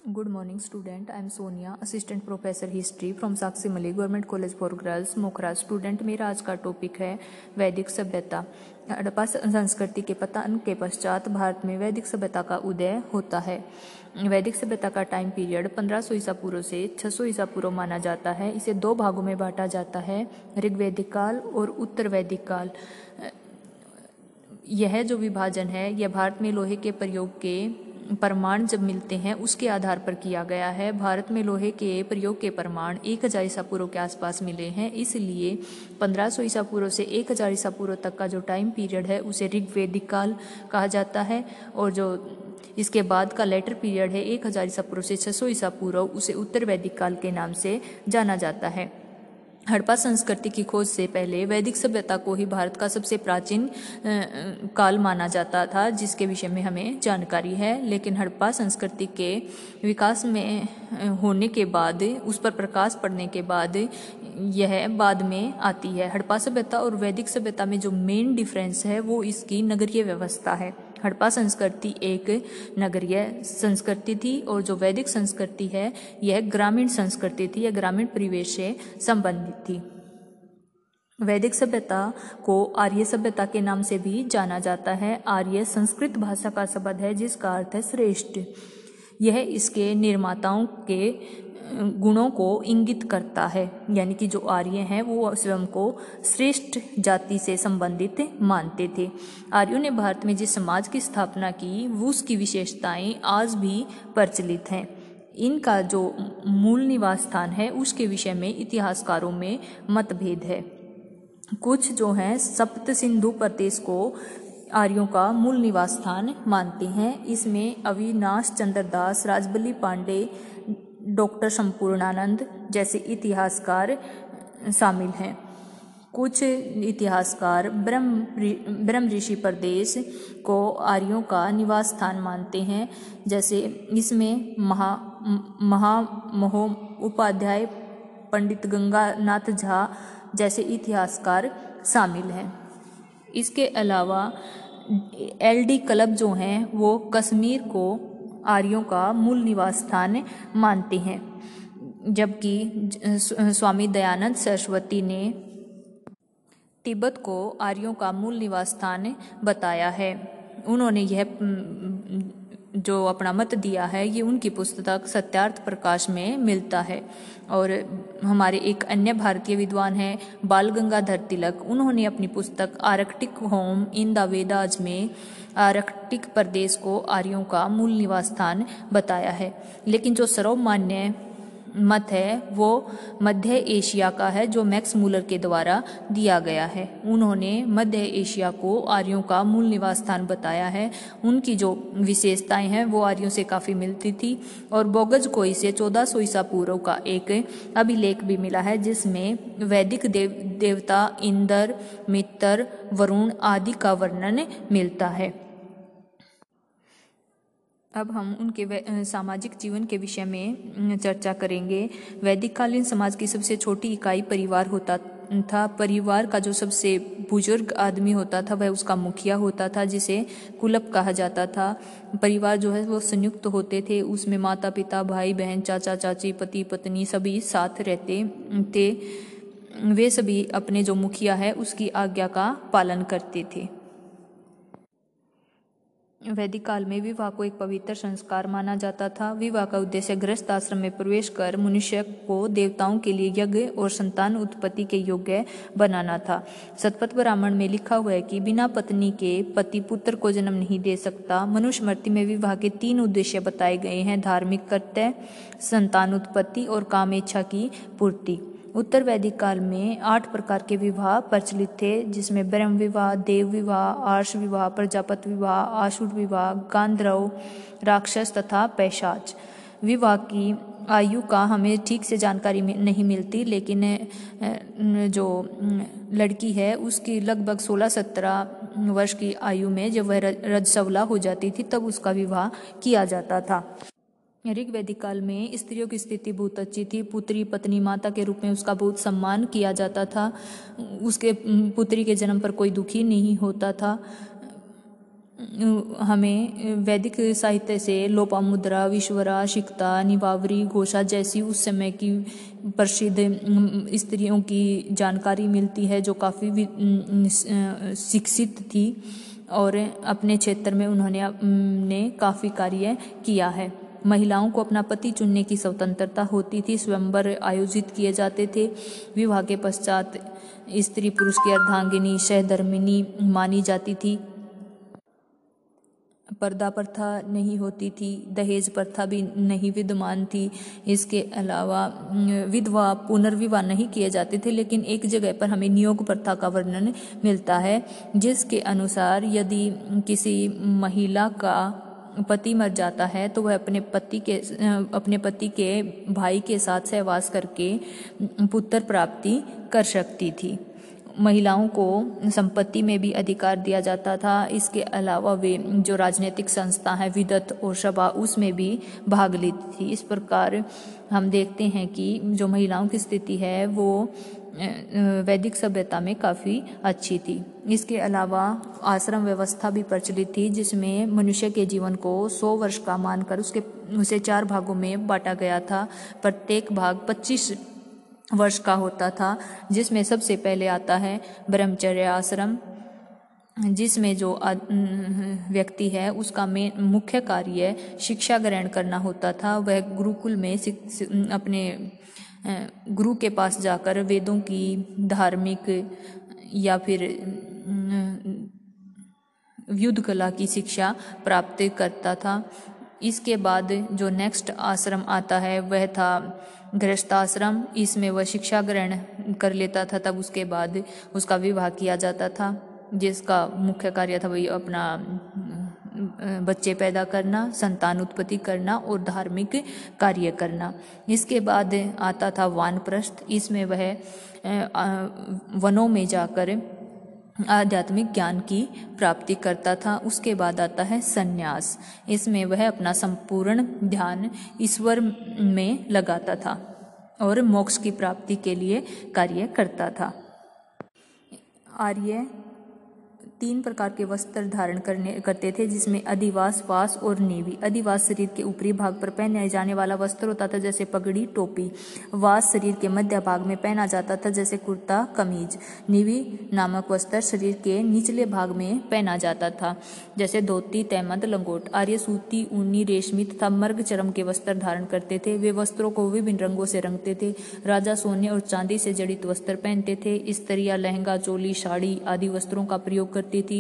Good morning student, I am Sonia, assistant professor history from Sakshimali government college for girls, Mokhra. Student, मेरा आज का टॉपिक है वैदिक सभ्यता। हड़प्पा संस्कृति के पतन के पश्चात भारत में वैदिक सभ्यता का उदय होता है। वैदिक सभ्यता का टाइम पीरियड 1500 ईसा पूर्व से 600 ईसा पूर्व माना जाता है। इसे दो भागों में बांटा जाता है, ऋग्वैदिक काल और उत्तर वैदिक काल। यह जो विभाजन है यह भारत में लोहे के प्रयोग के प्रमाण जब मिलते हैं उसके आधार पर किया गया है। भारत में लोहे के प्रयोग के प्रमाण 1000 ईसा पूर्व के आसपास मिले हैं, इसलिए 1500 ईसा पूर्व से 1000 ईसा पूर्व तक का जो टाइम पीरियड है उसे ऋग्वैदिक काल कहा जाता है। और जो इसके बाद का लेटर पीरियड है 1000 ईसा पूर्व से 600 ईसा पूर्व, उसे उत्तर वैदिक काल के नाम से जाना जाता है। हड़प्पा संस्कृति की खोज से पहले वैदिक सभ्यता को ही भारत का सबसे प्राचीन काल माना जाता था, जिसके विषय में हमें जानकारी है। लेकिन हड़प्पा संस्कृति के विकास में होने के बाद, उस पर प्रकाश पड़ने के बाद, यह बाद में आती है। हड़प्पा सभ्यता और वैदिक सभ्यता में जो मेन डिफरेंस है वो इसकी नगरीय व्यवस्था है। हड़प्पा संस्कृति एक नगरीय संस्कृति थी और जो वैदिक संस्कृति है यह ग्रामीण संस्कृति थी या ग्रामीण परिवेश से संबंधित थी। वैदिक सभ्यता को आर्य सभ्यता के नाम से भी जाना जाता है। आर्य संस्कृत भाषा का शब्द है जिसका अर्थ है श्रेष्ठ। यह इसके निर्माताओं के गुणों को इंगित करता है, यानी कि जो आर्य हैं वो स्वयं को श्रेष्ठ जाति से संबंधित मानते थे। आर्यों ने भारत में जिस समाज की स्थापना की उसकी विशेषताएं आज भी प्रचलित हैं। इनका जो मूल निवास स्थान है उसके विषय में इतिहासकारों में मतभेद है। कुछ जो हैं सप्त सिंधु प्रदेश को आर्यों का मूल निवास स्थान मानते हैं। इसमें अविनाश चंद्रदास, राजबली पांडे, डॉक्टर संपूर्णानंद जैसे इतिहासकार शामिल हैं। कुछ इतिहासकार ब्रह्म ऋषि प्रदेश को आर्यों का निवास स्थान मानते हैं, जैसे इसमें महामहो उपाध्याय, पंडित गंगानाथ झा जैसे इतिहासकार शामिल हैं। इसके अलावा एल.डी. क्लब जो हैं वो कश्मीर को आर्यों का मूल निवास स्थान मानते हैं, जबकि स्वामी दयानंद सरस्वती ने तिब्बत को आर्यों का मूल निवास स्थान बताया है। उन्होंने यह जो अपना मत दिया है ये उनकी पुस्तक सत्यार्थ प्रकाश में मिलता है। और हमारे एक अन्य भारतीय विद्वान हैं बाल गंगाधर तिलक, उन्होंने अपनी पुस्तक Arctic home in the Vedas में आर्कटिक प्रदेश को आर्यों का मूल निवास स्थान बताया है। लेकिन जो सर्वमान्य मत है वो मध्य एशिया का है, जो मैक्स मूलर के द्वारा दिया गया है। उन्होंने मध्य एशिया को आर्यों का मूल निवास स्थान बताया है। उनकी जो विशेषताएं हैं वो आर्यों से काफ़ी मिलती थी। और बोगजकोई से 1400 ईसा पूर्व का एक अभिलेख भी मिला है जिसमें वैदिक देवता इंद्र, मित्र, वरुण आदि का वर्णन मिलता है। अब हम उनके सामाजिक जीवन के विषय में चर्चा करेंगे। वैदिक कालीन समाज की सबसे छोटी इकाई परिवार होता था। परिवार का जो सबसे बुजुर्ग आदमी होता था वह उसका मुखिया होता था, जिसे कुलप कहा जाता था। परिवार जो है वो संयुक्त होते थे। उसमें माता पिता, भाई बहन, चाचा चाची, पति पत्नी सभी साथ रहते थे। वे सभी अपने जो मुखिया है उसकी आज्ञा का पालन करते थे। वैदिक काल में विवाह को एक पवित्र संस्कार माना जाता था। विवाह का उद्देश्य गृहस्थ आश्रम में प्रवेश कर मनुष्य को देवताओं के लिए यज्ञ और संतान उत्पत्ति के योग्य बनाना था। शतपथ ब्राह्मण में लिखा हुआ है कि बिना पत्नी के पति पुत्र को जन्म नहीं दे सकता। मनुस्मृति में विवाह के 3 उद्देश्य बताए गए हैं: धार्मिक कर्तव्य, संतान उत्पत्ति और कामेच्छा की पूर्ति। उत्तर वैदिक काल में 8 प्रकार के विवाह प्रचलित थे, जिसमें ब्रह्म विवाह, देव विवाह, आर्ष विवाह, प्रजापति विवाह, आसुर विवाह, गांधर्व, राक्षस तथा पैशाच। विवाह की आयु का हमें ठीक से जानकारी नहीं मिलती, लेकिन जो लड़की है उसकी लगभग 16-17 वर्ष की आयु में जब वह रजस्वला हो जाती थी तब उसका विवाह किया जाता था। ऋग्वैदिक काल में स्त्रियों की स्थिति बहुत अच्छी थी। पुत्री पत्नी माता के रूप में उसका बहुत सम्मान किया जाता था। उसके पुत्री के जन्म पर कोई दुखी नहीं होता था। हमें वैदिक साहित्य से लोपामुद्रा, विश्वरा, शिक्ता, निवावरी, घोषा जैसी उस समय की प्रसिद्ध स्त्रियों की जानकारी मिलती है जो काफ़ी शिक्षित थी और अपने क्षेत्र में उन्होंने काफ़ी कार्य किया है। महिलाओं को अपना पति चुनने की स्वतंत्रता होती थी। स्वयंवर आयोजित किए जाते थे। विवाह के पश्चात स्त्री पुरुष की अर्धांगिनी, सहधर्मिणी मानी जाती थी। पर्दा प्रथा नहीं होती थी। दहेज प्रथा भी नहीं विद्यमान थी। इसके अलावा विधवा पुनर्विवाह नहीं किए जाते थे, लेकिन एक जगह पर हमें नियोग प्रथा का वर्णन मिलता है जिसके अनुसार यदि किसी महिला का पति मर जाता है तो वह अपने पति के भाई के साथ सहवास करके पुत्र प्राप्ति कर सकती थी। महिलाओं को संपत्ति में भी अधिकार दिया जाता था। इसके अलावा वे जो राजनीतिक संस्था है, विदत और सभा, उसमें भी भाग लेती थी। इस प्रकार हम देखते हैं कि जो महिलाओं की स्थिति है वो वैदिक सभ्यता में काफ़ी अच्छी थी। इसके अलावा आश्रम व्यवस्था भी प्रचलित थी, जिसमें मनुष्य के जीवन को 100 वर्ष का मानकर उसे 4 भागों में बांटा गया था। प्रत्येक भाग 25 वर्ष का होता था, जिसमें सबसे पहले आता है ब्रह्मचर्य आश्रम, जिसमें जो व्यक्ति है उसका मुख्य कार्य शिक्षा ग्रहण करना होता था। वह गुरुकुल में अपने गुरु के पास जाकर वेदों की, धार्मिक या फिर युद्ध कला की शिक्षा प्राप्त करता था। इसके बाद जो नेक्स्ट आश्रम आता है वह था गृहस्थाश्रम। इसमें वह शिक्षा ग्रहण कर लेता था, तब उसके बाद उसका विवाह किया जाता था, जिसका मुख्य कार्य था वही अपना बच्चे पैदा करना, संतान उत्पत्ति करना और धार्मिक कार्य करना। इसके बाद आता था वानप्रस्थ। इसमें वह वनों में जाकर आध्यात्मिक ज्ञान की प्राप्ति करता था। उसके बाद आता है संन्यास। इसमें वह अपना संपूर्ण ध्यान ईश्वर में लगाता था और मोक्ष की प्राप्ति के लिए कार्य करता था। आर्य 3 प्रकार के वस्त्र धारण करते थे, जिसमें अधिवास, वास और नेवी। अधिवास शरीर के ऊपरी भाग पर पहने जाने वाला वस्त्र होता था, जैसे पगड़ी, टोपी। वास शरीर के मध्य भाग में पहना जाता था, जैसे कुर्ता, कमीज। नेवी नामक वस्त्र शरीर के निचले भाग में पहना जाता था, जैसे धोती, तहमद, लंगोट। आर्य सूती, ऊनी, रेशमी तथा मर्ग चरम के वस्त्र धारण करते थे। वे वस्त्रों को विभिन्न रंगों से रंगते थे। राजा सोने और चांदी से जड़ित वस्त्र पहनते थे। स्त्रियाँ लहंगा, चोली, साड़ी आदि वस्त्रों का प्रयोग थी।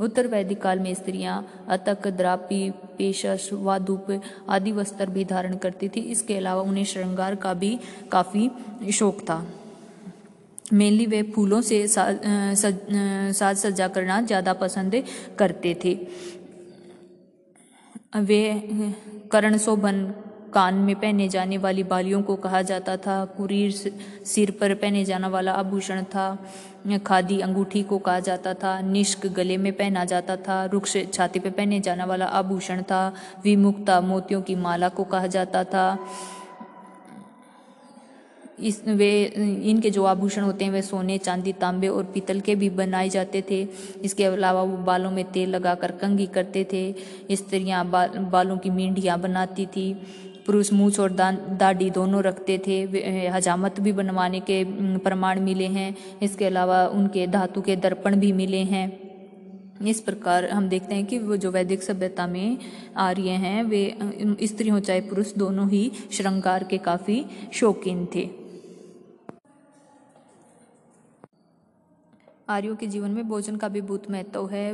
उत्तर वैदिक काल में स्त्रियां अतक, द्रापी, पेशस, वादुप आदि वस्त्र भी धारण करती थी। इसके अलावा उन्हें श्रृंगार का भी काफी शौक था। मेनली वे फूलों से साज सज्जा करना ज्यादा पसंद करते थे। वे कर्ण शोभन, कान में पहने जाने वाली बालियों को कहा जाता था। कुरीर सिर पर पहने जाने वाला आभूषण था। खादी अंगूठी को कहा जाता था। निष्क गले में पहना जाता था। रुक्ष छाती पर पहने जाने वाला आभूषण था। विमुक्ता मोतियों की माला को कहा जाता था। इनके जो आभूषण होते हैं वे सोने, चांदी, तांबे और पीतल के भी बनाए जाते थे। इसके अलावा वो बालों में तेल लगाकर कंघी करते थे। स्त्रियाँ बालों की मेंढियाँ बनाती थी। पुरुष मूछ और दाढ़ी दोनों रखते थे। हजामत भी बनवाने के प्रमाण मिले हैं। इसके अलावा उनके धातु के दर्पण भी मिले हैं। इस प्रकार हम देखते हैं कि वो जो वैदिक सभ्यता में आर्य हैं वे स्त्री हो चाहे पुरुष दोनों ही श्रृंगार के काफ़ी शौकीन थे। आर्यों के जीवन में भोजन का भी बहुत महत्व है।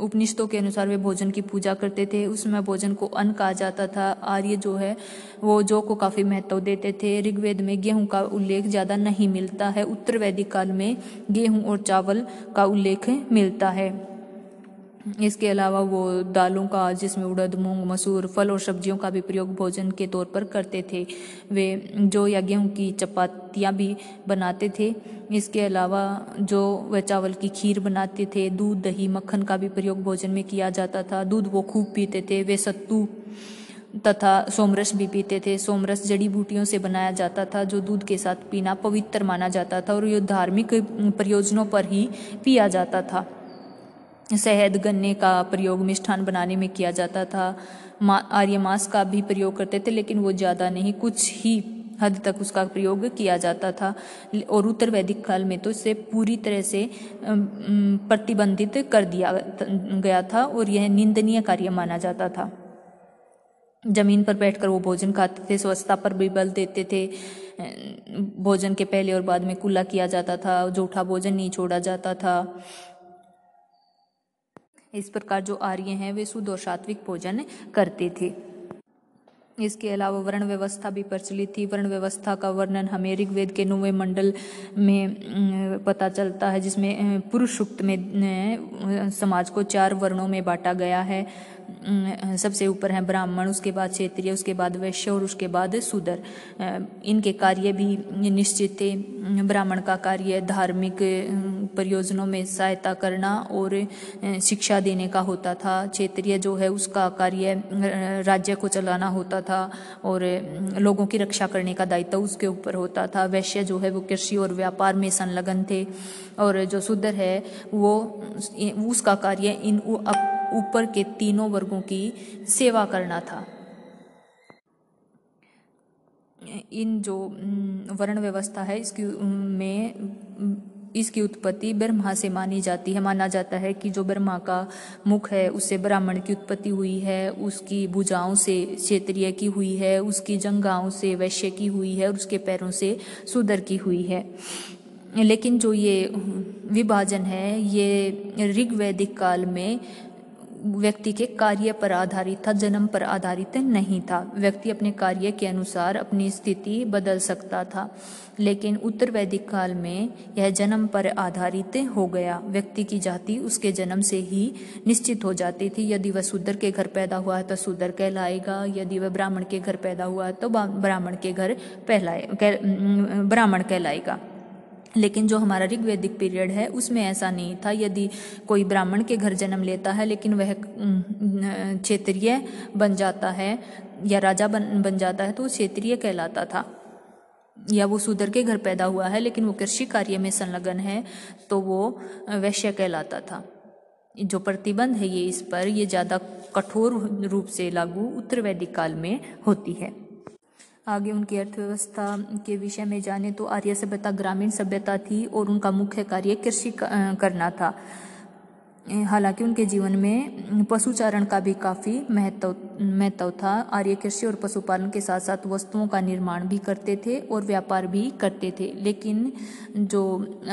उपनिषदों के अनुसार वे भोजन की पूजा करते थे। उसमें भोजन को अन्न कहा जाता था। आर्य जो है वो जौ को काफ़ी महत्व देते थे। ऋग्वेद में गेहूं का उल्लेख ज़्यादा नहीं मिलता है। उत्तर वैदिक काल में गेहूं और चावल का उल्लेख मिलता है। इसके अलावा वो दालों का, जिसमें उड़द, मूंग, मसूर, फल और सब्जियों का भी प्रयोग भोजन के तौर पर करते थे। वे जौ या गेहूं की चपातियाँ भी बनाते थे। इसके अलावा जो वे चावल की खीर बनाते थे। दूध, दही, मक्खन का भी प्रयोग भोजन में किया जाता था। दूध वो खूब पीते थे। वे सत्तू तथा सोमरस भी पीते थे। सोमरस जड़ी बूटियों से बनाया जाता था, जो दूध के साथ पीना पवित्र माना जाता था और ये धार्मिक प्रयोजनों पर ही पिया जाता था। शहद, गन्ने का प्रयोग मिष्ठान बनाने में किया जाता था। आर्य मांस का भी प्रयोग करते थे, लेकिन वो ज़्यादा नहीं, कुछ ही हद तक उसका प्रयोग किया जाता था। और उत्तर वैदिक काल में तो इसे पूरी तरह से प्रतिबंधित कर दिया गया था और यह निंदनीय कार्य माना जाता था। जमीन पर बैठकर वो भोजन खाते थे। स्वच्छता पर भी बल देते थे। भोजन के पहले और बाद में कुल्ला किया जाता था। जूठा भोजन नहीं छोड़ा जाता था। इस प्रकार जो आर्य हैं वे शुद्ध और सात्विक भोजन करते थे। इसके अलावा वर्ण व्यवस्था भी प्रचलित थी। वर्ण व्यवस्था का वर्णन हमें ऋग्वेद के 9वें मंडल में पता चलता है, जिसमें पुरुष सूक्त में समाज को 4 वर्णों में बांटा गया है। सबसे ऊपर हैं ब्राह्मण, उसके बाद क्षेत्रीय, उसके बाद वैश्य और उसके बाद शूद्र। इनके कार्य भी निश्चित थे। ब्राह्मण का कार्य धार्मिक परियोजनों में सहायता करना और शिक्षा देने का होता था। क्षेत्रीय जो है उसका कार्य राज्य को चलाना होता था और लोगों की रक्षा करने का दायित्व उसके ऊपर होता था। वैश्य जो है वो कृषि और व्यापार में संलग्न थे और जो शूद्र है वो उसका कार्य इन ऊपर के तीनों वर्गों की सेवा करना था। इन जो वर्ण व्यवस्था है इसकी में इसकी उत्पत्ति ब्रह्मा से मानी जाती है। माना जाता है कि जो ब्रह्मा का मुख है उससे ब्राह्मण की उत्पत्ति हुई है, उसकी भुजाओं से क्षेत्रीय की हुई है, उसकी जंघाओं से वैश्य की हुई है और उसके पैरों से शूद्र की हुई है। लेकिन जो ये विभाजन है ये ऋग्वैदिक काल में व्यक्ति के कार्य पर आधारित था, जन्म पर आधारित नहीं था। व्यक्ति अपने कार्य के अनुसार अपनी स्थिति बदल सकता था। लेकिन उत्तर वैदिक काल में यह जन्म पर आधारित हो गया। व्यक्ति की जाति उसके जन्म से ही निश्चित हो जाती थी। यदि वह शूद्र के घर पैदा हुआ है तो शूद्र कहलाएगा, यदि वह ब्राह्मण के घर पैदा हुआ है तो ब्राह्मण के घर ब्राह्मण कहलाएगा। लेकिन जो हमारा ऋग्वैदिक पीरियड है उसमें ऐसा नहीं था। यदि कोई ब्राह्मण के घर जन्म लेता है लेकिन वह क्षेत्रीय बन जाता है या राजा बन जाता है तो वो क्षेत्रीय कहलाता था। या वो शूद्र के घर पैदा हुआ है लेकिन वो कृषि कार्य में संलग्न है तो वो वैश्य कहलाता था। जो प्रतिबंध है ये इस पर ये ज़्यादा कठोर रूप से लागू उत्तर वैदिक काल में होती है। आगे उनकी अर्थव्यवस्था के विषय में जाने तो आर्य सभ्यता ग्रामीण सभ्यता थी और उनका मुख्य कार्य कृषि करना था। हालांकि उनके जीवन में पशुचारण का भी काफ़ी महत्व था। आर्य कृषि और पशुपालन के साथ साथ वस्तुओं का निर्माण भी करते थे और व्यापार भी करते थे। लेकिन जो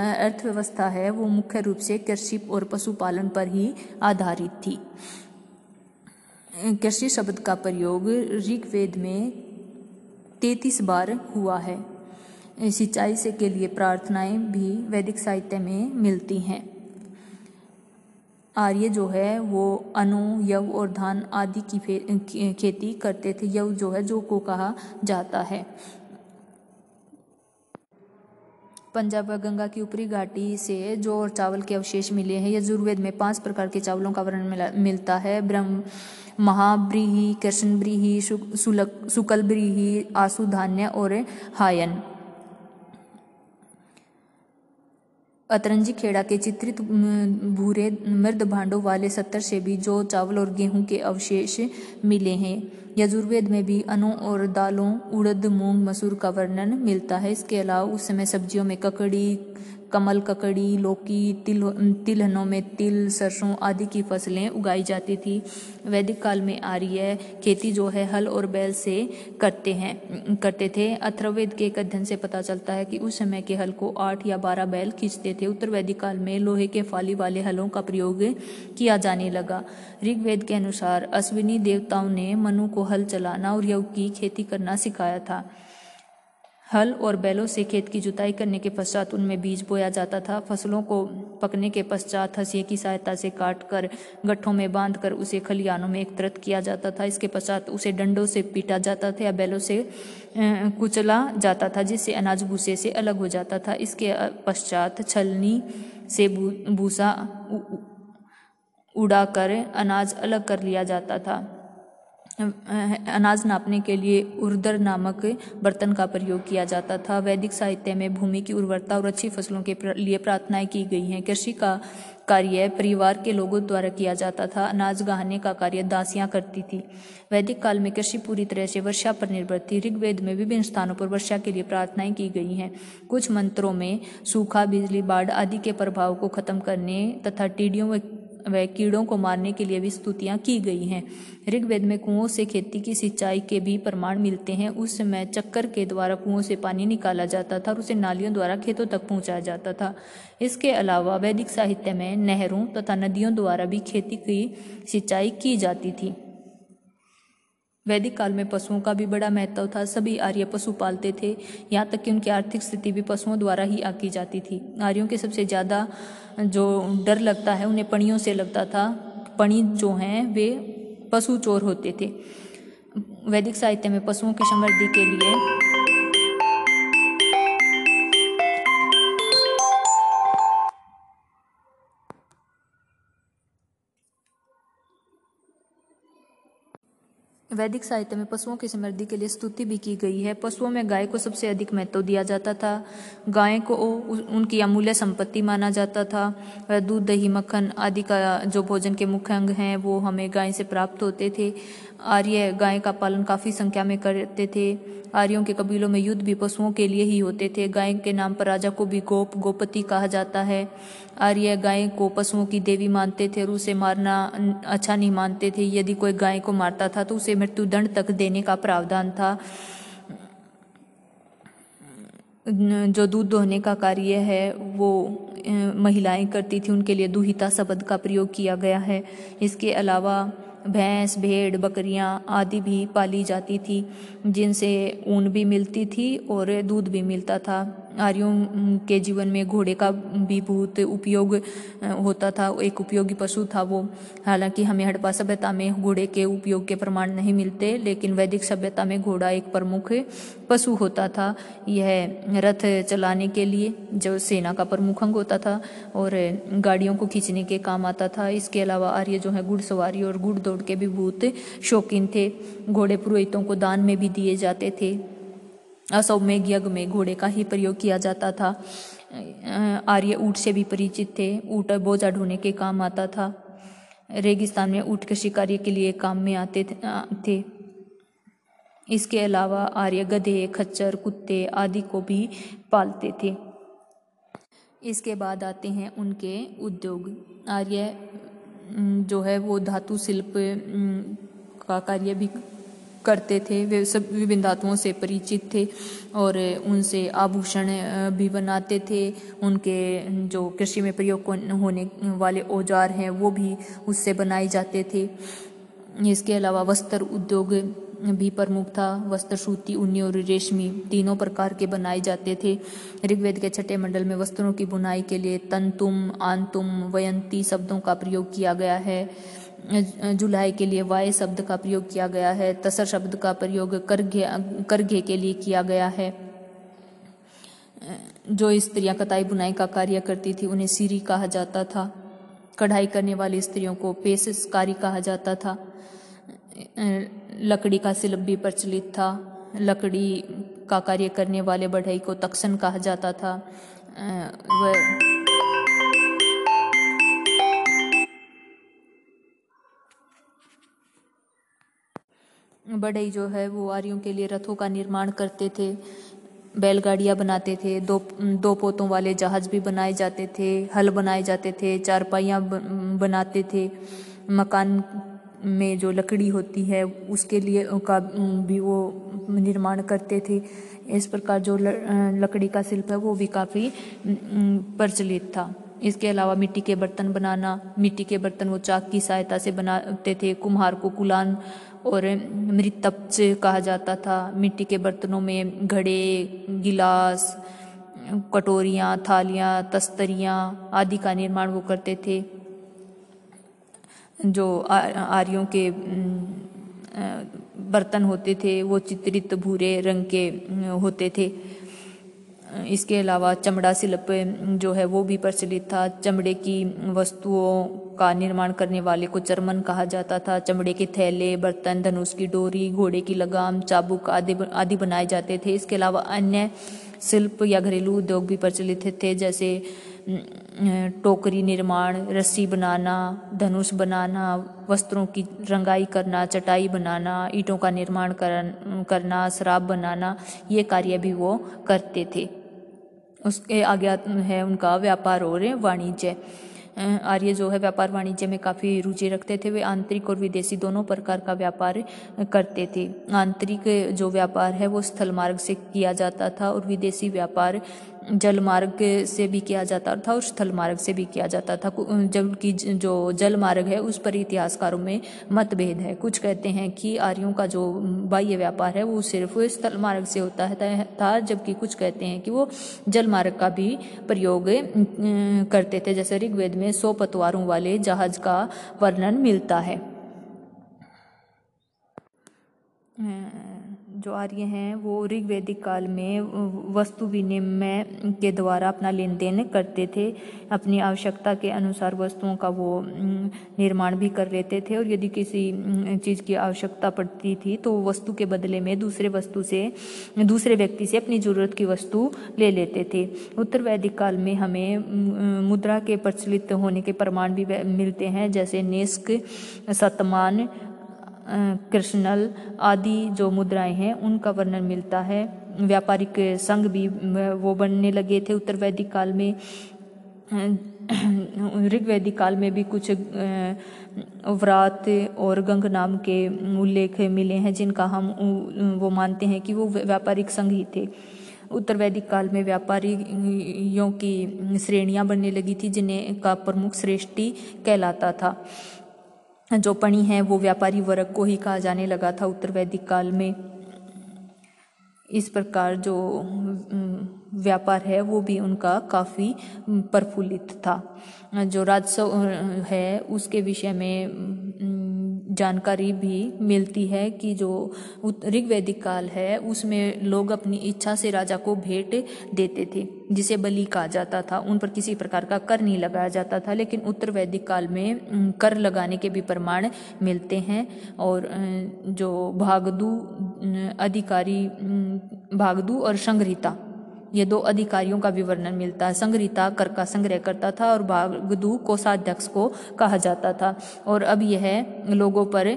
अर्थव्यवस्था है वो मुख्य रूप से कृषि और पशुपालन पर ही आधारित थी। कृषि शब्द का प्रयोग ऋग्वेद में 33 बार हुआ है। सिंचाई से के लिए प्रार्थनाएं भी वैदिक साहित्य में मिलती हैं। आर्य जो है वो अनु, यव और धान आदि की खेती करते थे। यव जो है जौ को कहा जाता है। पंजाब व गंगा की ऊपरी घाटी से जौ और चावल के अवशेष मिले हैं। यजुर्वेद में 5 प्रकार के चावलों का वर्णन मिलता है। ब्रह्म महाब्रीही, कृष्ण ब्रीही, शुक्ल ब्रीही, आसु धान्य और हायन। अतरंजी खेड़ा के चित्रित भूरे मृद भांडों वाले 70 से भी जो चावल और गेहूं के अवशेष मिले हैं। यजुर्वेद में भी अनों और दालों उड़द, मूंग, मसूर का वर्णन मिलता है। इसके अलावा उस समय सब्जियों में ककड़ी, कमल ककड़ी, लौकी, तिलहनों में तिल, सरसों आदि की फसलें उगाई जाती थी। वैदिक काल में आर्य खेती जो है हल और बैल से करते थे। अथर्ववेद के एक अध्ययन से पता चलता है कि उस समय के हल को 8 या 12 बैल खींचते थे। उत्तर वैदिक काल में लोहे के फाली वाले हलों का प्रयोग किया जाने लगा। ऋग्वेद के अनुसार अश्विनी देवताओं ने मनु को हल चलाना और यव की खेती करना सिखाया था। हल और बैलों से खेत की जुताई करने के पश्चात उनमें बीज बोया जाता था। फसलों को पकने के पश्चात हंसिये की सहायता से काटकर गट्ठों में बांधकर उसे खलिहानों में एकत्रित किया जाता था। इसके पश्चात उसे डंडों से पीटा जाता था या बैलों से कुचला जाता था जिससे अनाज भूसे से अलग हो जाता था। इसके पश्चात छलनी से भूसा उड़ाकर अनाज अलग कर लिया जाता था। अनाज नापने के लिए उर्दर नामक बर्तन का प्रयोग किया जाता था। वैदिक साहित्य में भूमि की उर्वरता और अच्छी फसलों के लिए प्रार्थनाएं की गई हैं। कृषि का कार्य परिवार के लोगों द्वारा किया जाता था। अनाज गहाने का कार्य दासियां करती थी। वैदिक काल में कृषि पूरी तरह से वर्षा पर निर्भर थी। ऋग्वेद में विभिन्न स्थानों पर वर्षा के लिए प्रार्थनाएं की गई हैं। कुछ मंत्रों में सूखा, बिजली, बाढ़ आदि के प्रभाव को खत्म करने तथा टिड्डियों व कीड़ों को मारने के लिए भी स्तुतियाँ की गई हैं। ऋग्वेद में कुओं से खेती की सिंचाई के भी प्रमाण मिलते हैं। उस समय चक्कर के द्वारा कुओं से पानी निकाला जाता था और उसे नालियों द्वारा खेतों तक पहुँचाया जाता था। इसके अलावा वैदिक साहित्य में नहरों तथा नदियों द्वारा भी खेती की सिंचाई की जाती थी। वैदिक काल में पशुओं का भी बड़ा महत्व था। सभी आर्य पशु पालते थे। यहाँ तक कि उनकी आर्थिक स्थिति भी पशुओं द्वारा ही आंकी जाती थी। आर्यों के सबसे ज़्यादा जो डर लगता है उन्हें पणियों से लगता था। पणी जो हैं वे पशु चोर होते थे। वैदिक साहित्य में पशुओं की समृद्धि के लिए वैदिक साहित्य में पशुओं की समृद्धि के लिए स्तुति भी की गई है। पशुओं में गाय को सबसे अधिक महत्व दिया जाता था। गाय को उनकी अमूल्य संपत्ति माना जाता था। दूध, दही, मक्खन आदि का जो भोजन के मुख्य अंग हैं वो हमें गाय से प्राप्त होते थे। आर्य गाय का पालन काफ़ी संख्या में करते थे। आर्यों के कबीलों में युद्ध भी पशुओं के लिए ही होते थे। गाय के नाम पर राजा को भी गोपति कहा जाता है। आर्य गाय को पशुओं की देवी मानते थे और उसे मारना अच्छा नहीं मानते थे। यदि कोई गाय को मारता था तो उसे मृत्युदंड तक देने का प्रावधान था। जो दूध दोहने का कार्य है वो महिलाएं करती थी, उनके लिए दुहिता शब्द का प्रयोग किया गया है। इसके अलावा भैंस, भेड़, बकरियां आदि भी पाली जाती थी, जिनसे ऊन भी मिलती थी और दूध भी मिलता था। आर्यों के जीवन में घोड़े का भी बहुत उपयोग होता था, एक उपयोगी पशु था वो। हालांकि हमें हड़प्पा सभ्यता में घोड़े के उपयोग के प्रमाण नहीं मिलते, लेकिन वैदिक सभ्यता में घोड़ा एक प्रमुख पशु होता था। यह रथ चलाने के लिए जो सेना का प्रमुख अंग होता था और गाड़ियों को खींचने के काम आता था। इसके अलावा आर्य जो है घुड़सवारी और घुड़ दौड़ के भी बहुत शौकीन थे। घोड़े पुरोहितों को दान में भी दिए जाते थे। अश्वमेघ यज्ञ में घोड़े का ही प्रयोग किया जाता था। आर्य ऊँट से भी परिचित थे। ऊँट बोझा ढोने के काम आता था। रेगिस्तान में ऊँट कृषि कार्य के लिए काम में आते थे। इसके अलावा आर्य गधे, खच्चर, कुत्ते आदि को भी पालते थे। इसके बाद आते हैं उनके उद्योग। आर्य जो है वो धातु शिल्प का कार्य भी करते थे। वे सब विभिन्न धातुओं से परिचित थे और उनसे आभूषण भी बनाते थे। उनके जो कृषि में प्रयोग होने वाले औजार हैं वो भी उससे बनाए जाते थे। इसके अलावा वस्त्र उद्योग भी प्रमुख था। वस्त्र सूती, ऊनी और रेशमी तीनों प्रकार के बनाए जाते थे। ऋग्वेद के छठे मंडल में वस्त्रों की बुनाई के लिए तंतुम, आंतुम, वयंती शब्दों का प्रयोग किया गया है। जुलाई के लिए वाय शब्द का प्रयोग किया गया है। तसर शब्द का प्रयोग करघे के लिए किया गया है। जो स्त्रियां कताई बुनाई का कार्य करती थी उन्हें सीरी कहा जाता था। कढ़ाई करने वाली स्त्रियों को पेशकारी कहा जाता था। लकड़ी का शिल्प भी प्रचलित था। लकड़ी का कार्य करने वाले बढ़ई को तक्षण कहा जाता था। बढ़ई जो है वो आर्यों के लिए रथों का निर्माण करते थे। बैलगाड़ियाँ बनाते थे। दो पोतों वाले जहाज भी बनाए जाते थे। हल बनाए जाते थे। चारपाइयाँ बनाते थे। मकान में जो लकड़ी होती है उसके लिए का भी वो निर्माण करते थे। इस प्रकार जो लकड़ी का शिल्प है वो भी काफ़ी प्रचलित था। इसके अलावा मिट्टी के बर्तन बनाना, मिट्टी के बर्तन वो चाक की सहायता से बनाते थे। कुम्हार को कुलान और मृतप्च कहा जाता था। मिट्टी के बर्तनों में घड़े, गिलास, कटोरियाँ, थालियाँ, तस्तरियाँ आदि का निर्माण वो करते थे। जो आर्यों के बर्तन होते थे वो चित्रित भूरे रंग के होते थे। इसके अलावा चमड़ा शिल्प जो है वो भी प्रचलित था। चमड़े की वस्तुओं का निर्माण करने वाले को चर्मन कहा जाता था। चमड़े के थैले, बर्तन, धनुष की डोरी, घोड़े की लगाम, चाबुक आदि बनाए जाते थे। इसके अलावा अन्य शिल्प या घरेलू उद्योग भी प्रचलित थे, जैसे टोकरी निर्माण, रस्सी बनाना, धनुष बनाना, वस्त्रों की रंगाई करना, चटाई बनाना, ईंटों का निर्माण करना, शराब बनाना, ये कार्य भी वो करते थे। उसके आगे है उनका व्यापार और वाणिज्य। आर्य जो है व्यापार वाणिज्य में काफ़ी रुचि रखते थे। वे आंतरिक और विदेशी दोनों प्रकार का व्यापार करते थे। आंतरिक जो व्यापार है वो स्थल मार्ग से किया जाता था और विदेशी व्यापार जल मार्ग से भी किया जाता था और स्थल मार्ग से भी किया जाता था। जबकि जो जल मार्ग है उस पर इतिहासकारों में मतभेद है। कुछ कहते हैं कि आर्यों का जो बाह्य व्यापार है वो सिर्फ स्थल मार्ग से होता है था, जबकि कुछ कहते हैं कि वो जल मार्ग का भी प्रयोग करते थे। जैसे ऋग्वेद में 100 पतवारों वाले जहाज का वर्णन मिलता है। जो आर्य हैं वो ऋग्वैदिक काल में वस्तु विनिमय के द्वारा अपना लेन देन करते थे। अपनी आवश्यकता के अनुसार वस्तुओं का वो निर्माण भी कर लेते थे और यदि किसी चीज़ की आवश्यकता पड़ती थी तो वस्तु के बदले में दूसरे व्यक्ति से अपनी ज़रूरत की वस्तु ले लेते थे। उत्तर वैदिक काल में हमें मुद्रा के प्रचलित होने के प्रमाण भी मिलते हैं, जैसे नेस्क, शतमान, कृष्णल आदि जो मुद्राएं हैं उनका वर्णन मिलता है। व्यापारिक संघ भी वो बनने लगे थे उत्तर वैदिक काल में। ऋग्वैदिक काल में भी कुछ व्रात और गंग नाम के उल्लेख मिले हैं जिनका हम वो मानते हैं कि वो व्यापारिक संघ ही थे। उत्तर वैदिक काल में व्यापारियों की श्रेणियां बनने लगी थी जिन्हें का प्रमुख श्रेष्ठी कहलाता था। जो पणी है वो व्यापारी वर्ग को ही कहा जाने लगा था उत्तर वैदिक काल में। इस प्रकार जो व्यापार है वो भी उनका काफ़ी प्रफुल्लित था। जो राजस्व है उसके विषय में जानकारी भी मिलती है कि जो ऋग्वैदिक काल है उसमें लोग अपनी इच्छा से राजा को भेंट देते थे जिसे बलि कहा जाता था। उन पर किसी प्रकार का कर नहीं लगाया जाता था, लेकिन उत्तर वैदिक काल में कर लगाने के भी प्रमाण मिलते हैं। और जो भागदू और संग्रहिता, ये दो अधिकारियों का भी वर्णन मिलता है। संग्रहिता कर का संग्रह करता था और भागदू कोषाध्यक्ष को कहा जाता था। और अब यह लोगों पर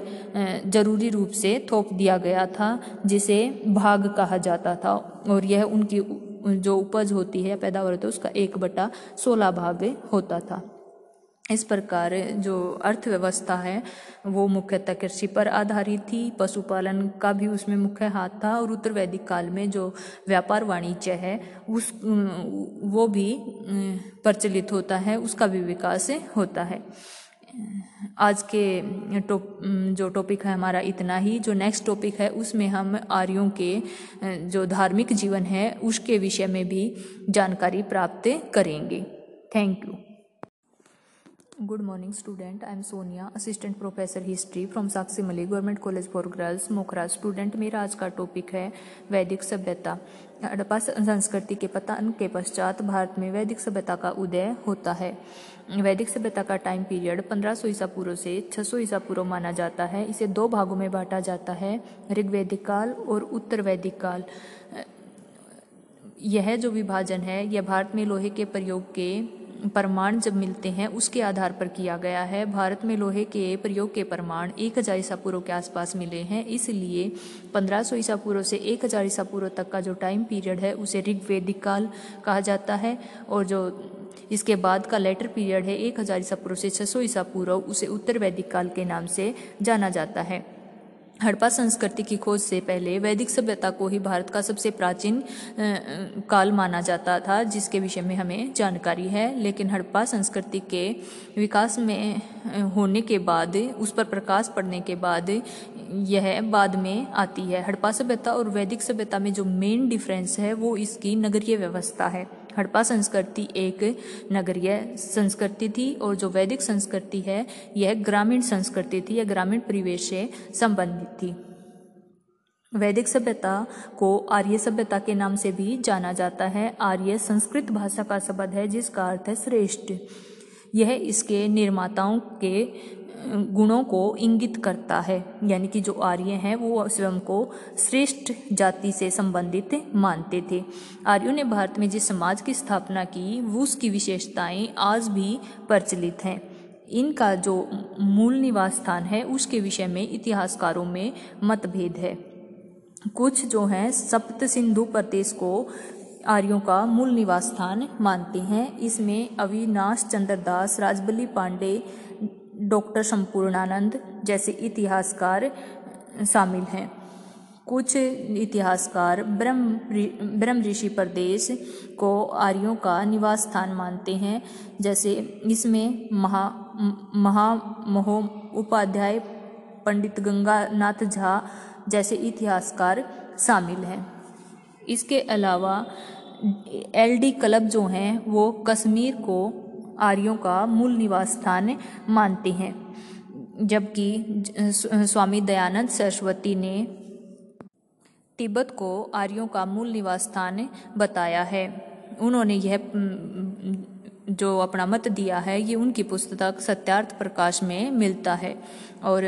जरूरी रूप से थोप दिया गया था जिसे भाग कहा जाता था, और यह उनकी जो उपज होती है पैदावार होती है उसका 1/16 भाग होता था। इस प्रकार जो अर्थव्यवस्था है वो मुख्यतः कृषि पर आधारित थी। पशुपालन का भी उसमें मुख्य हाथ था। और उत्तर वैदिक काल में जो व्यापार वाणिज्य है वो भी प्रचलित होता है, उसका भी विकास होता है। आज के जो टॉपिक है हमारा इतना ही। जो नेक्स्ट टॉपिक है उसमें हम आर्यों के जो धार्मिक जीवन है उसके विषय में भी जानकारी प्राप्त करेंगे। Thank you. Good morning student, I am Sonia, assistant professor history from Sakshimali government college for girls Mokhra. Student, मेरा आज का टॉपिक है वैदिक सभ्यता। हड़प्पा संस्कृति के पतन के पश्चात भारत में वैदिक सभ्यता का उदय होता है। वैदिक सभ्यता का टाइम पीरियड 1500 ईसा पूर्व से 600 ईसा पूर्व माना जाता है। इसे दो भागों में बांटा जाता है, ऋग्वैदिक काल और उत्तर वैदिक काल। यह जो विभाजन है यह भारत में लोहे के प्रयोग के प्रमाण जब मिलते हैं उसके आधार पर किया गया है। भारत में लोहे के प्रयोग के प्रमाण 1000 ईसा पूर्व के आसपास मिले हैं, इसलिए 1500 ईसा पूर्व से 1000 ईसा पूर्व तक का जो टाइम पीरियड है उसे ऋग्वैदिक काल कहा जाता है। और जो इसके बाद का लेटर पीरियड है 1000 ईसा पूर्व से 600 ईसा पूर्व, उसे उत्तर वैदिक काल के नाम से जाना जाता है। हड़प्पा संस्कृति की खोज से पहले वैदिक सभ्यता को ही भारत का सबसे प्राचीन काल माना जाता था, जिसके विषय में हमें जानकारी है। लेकिन हड़प्पा संस्कृति के विकास में होने के बाद, उस पर प्रकाश पड़ने के बाद, यह बाद में आती है। हड़प्पा सभ्यता और वैदिक सभ्यता में जो मेन डिफरेंस है वो इसकी नगरीय व्यवस्था है। हड़प्पा संस्कृति एक नगरीय संस्कृति थी और जो वैदिक संस्कृति है यह ग्रामीण संस्कृति थी, यह ग्रामीण परिवेश से संबंधित थी। वैदिक सभ्यता को आर्य सभ्यता के नाम से भी जाना जाता है। आर्य संस्कृत भाषा का शब्द है जिसका अर्थ है श्रेष्ठ। यह इसके निर्माताओं के गुणों को इंगित करता है, यानी कि जो आर्य हैं वो स्वयं को श्रेष्ठ जाति से संबंधित मानते थे। आर्यों ने भारत में जिस समाज की स्थापना की वो उसकी विशेषताएं आज भी प्रचलित हैं। इनका जो मूल निवास स्थान है उसके विषय में इतिहासकारों में मतभेद है। कुछ जो हैं सप्त सिंधु प्रदेश को आर्यों का मूल निवास स्थान मानते हैं। इसमें अविनाश चंद्रदास, राजबली पांडे, डॉक्टर संपूर्णानंद जैसे इतिहासकार शामिल हैं। कुछ इतिहासकार ब्रह्म ऋषि प्रदेश को आर्यों का निवास स्थान मानते हैं, जैसे इसमें महामहो उपाध्याय, पंडित गंगानाथ झा जैसे इतिहासकार शामिल हैं। इसके अलावा एल.डी. क्लब जो हैं वो कश्मीर को आर्यों का मूल निवास स्थान मानते हैं, जबकि स्वामी दयानंद सरस्वती ने तिब्बत को आर्यों का मूल निवास स्थान बताया है। उन्होंने यह जो अपना मत दिया है ये उनकी पुस्तक सत्यार्थ प्रकाश में मिलता है। और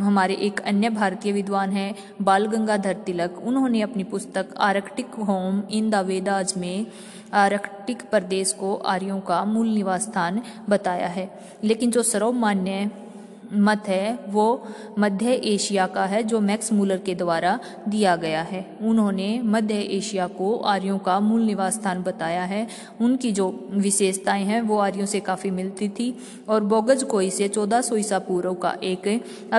हमारे एक अन्य भारतीय विद्वान हैं बाल गंगाधर तिलक, उन्होंने अपनी पुस्तक Arctic home in the Vedas में आर्कटिक प्रदेश को आर्यों का मूल निवास स्थान बताया है। लेकिन जो सर्वमान्य मत है वो मध्य एशिया का है जो मैक्स मूलर के द्वारा दिया गया है। उन्होंने मध्य एशिया को आर्यों का मूल निवास स्थान बताया है। उनकी जो विशेषताएं हैं वो आर्यों से काफ़ी मिलती थी। और बोगजकोई से 1400 ईसा पूर्व का एक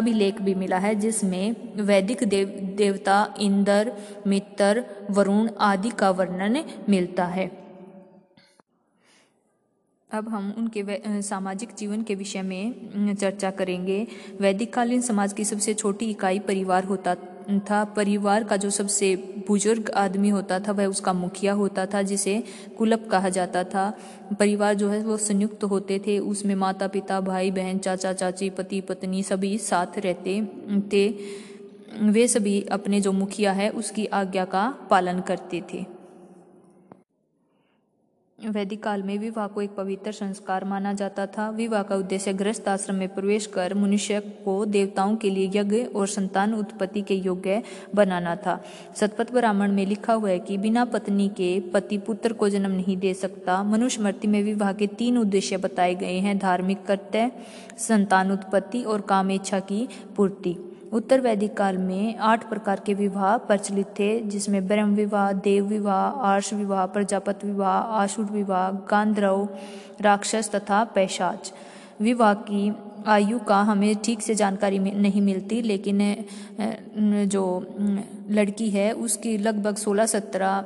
अभिलेख भी मिला है जिसमें वैदिक देवता इंद्र, मित्र, वरुण आदि का वर्णन मिलता है। अब हम उनके सामाजिक जीवन के विषय में चर्चा करेंगे। वैदिक कालीन समाज की सबसे छोटी इकाई परिवार होता था। परिवार का जो सबसे बुजुर्ग आदमी होता था वह उसका मुखिया होता था जिसे कुलप कहा जाता था। परिवार जो है वो संयुक्त होते थे। उसमें माता पिता, भाई बहन, चाचा चाची, पति पत्नी सभी साथ रहते थे। वे सभी अपने जो मुखिया है उसकी आज्ञा का पालन करते थे। वैदिक काल में विवाह को एक पवित्र संस्कार माना जाता था। विवाह का उद्देश्य गृहस्थ आश्रम में प्रवेश कर मनुष्य को देवताओं के लिए यज्ञ और संतान उत्पत्ति के योग्य बनाना था। शतपथ ब्राह्मण में लिखा हुआ है कि बिना पत्नी के पति पुत्र को जन्म नहीं दे सकता। मनुस्मृति में विवाह के 3 उद्देश्य बताए गए हैं, धार्मिक कर्तव्य, संतान उत्पत्ति और कामेच्छा की पूर्ति। उत्तर वैदिक काल में 8 प्रकार के विवाह प्रचलित थे जिसमें ब्रह्म विवाह, देव विवाह, आर्ष विवाह, प्रजापति विवाह, आसुर विवाह, गांधर्व, राक्षस तथा पैशाच। विवाह की आयु का हमें ठीक से जानकारी नहीं मिलती, लेकिन जो लड़की है उसकी लगभग 16-17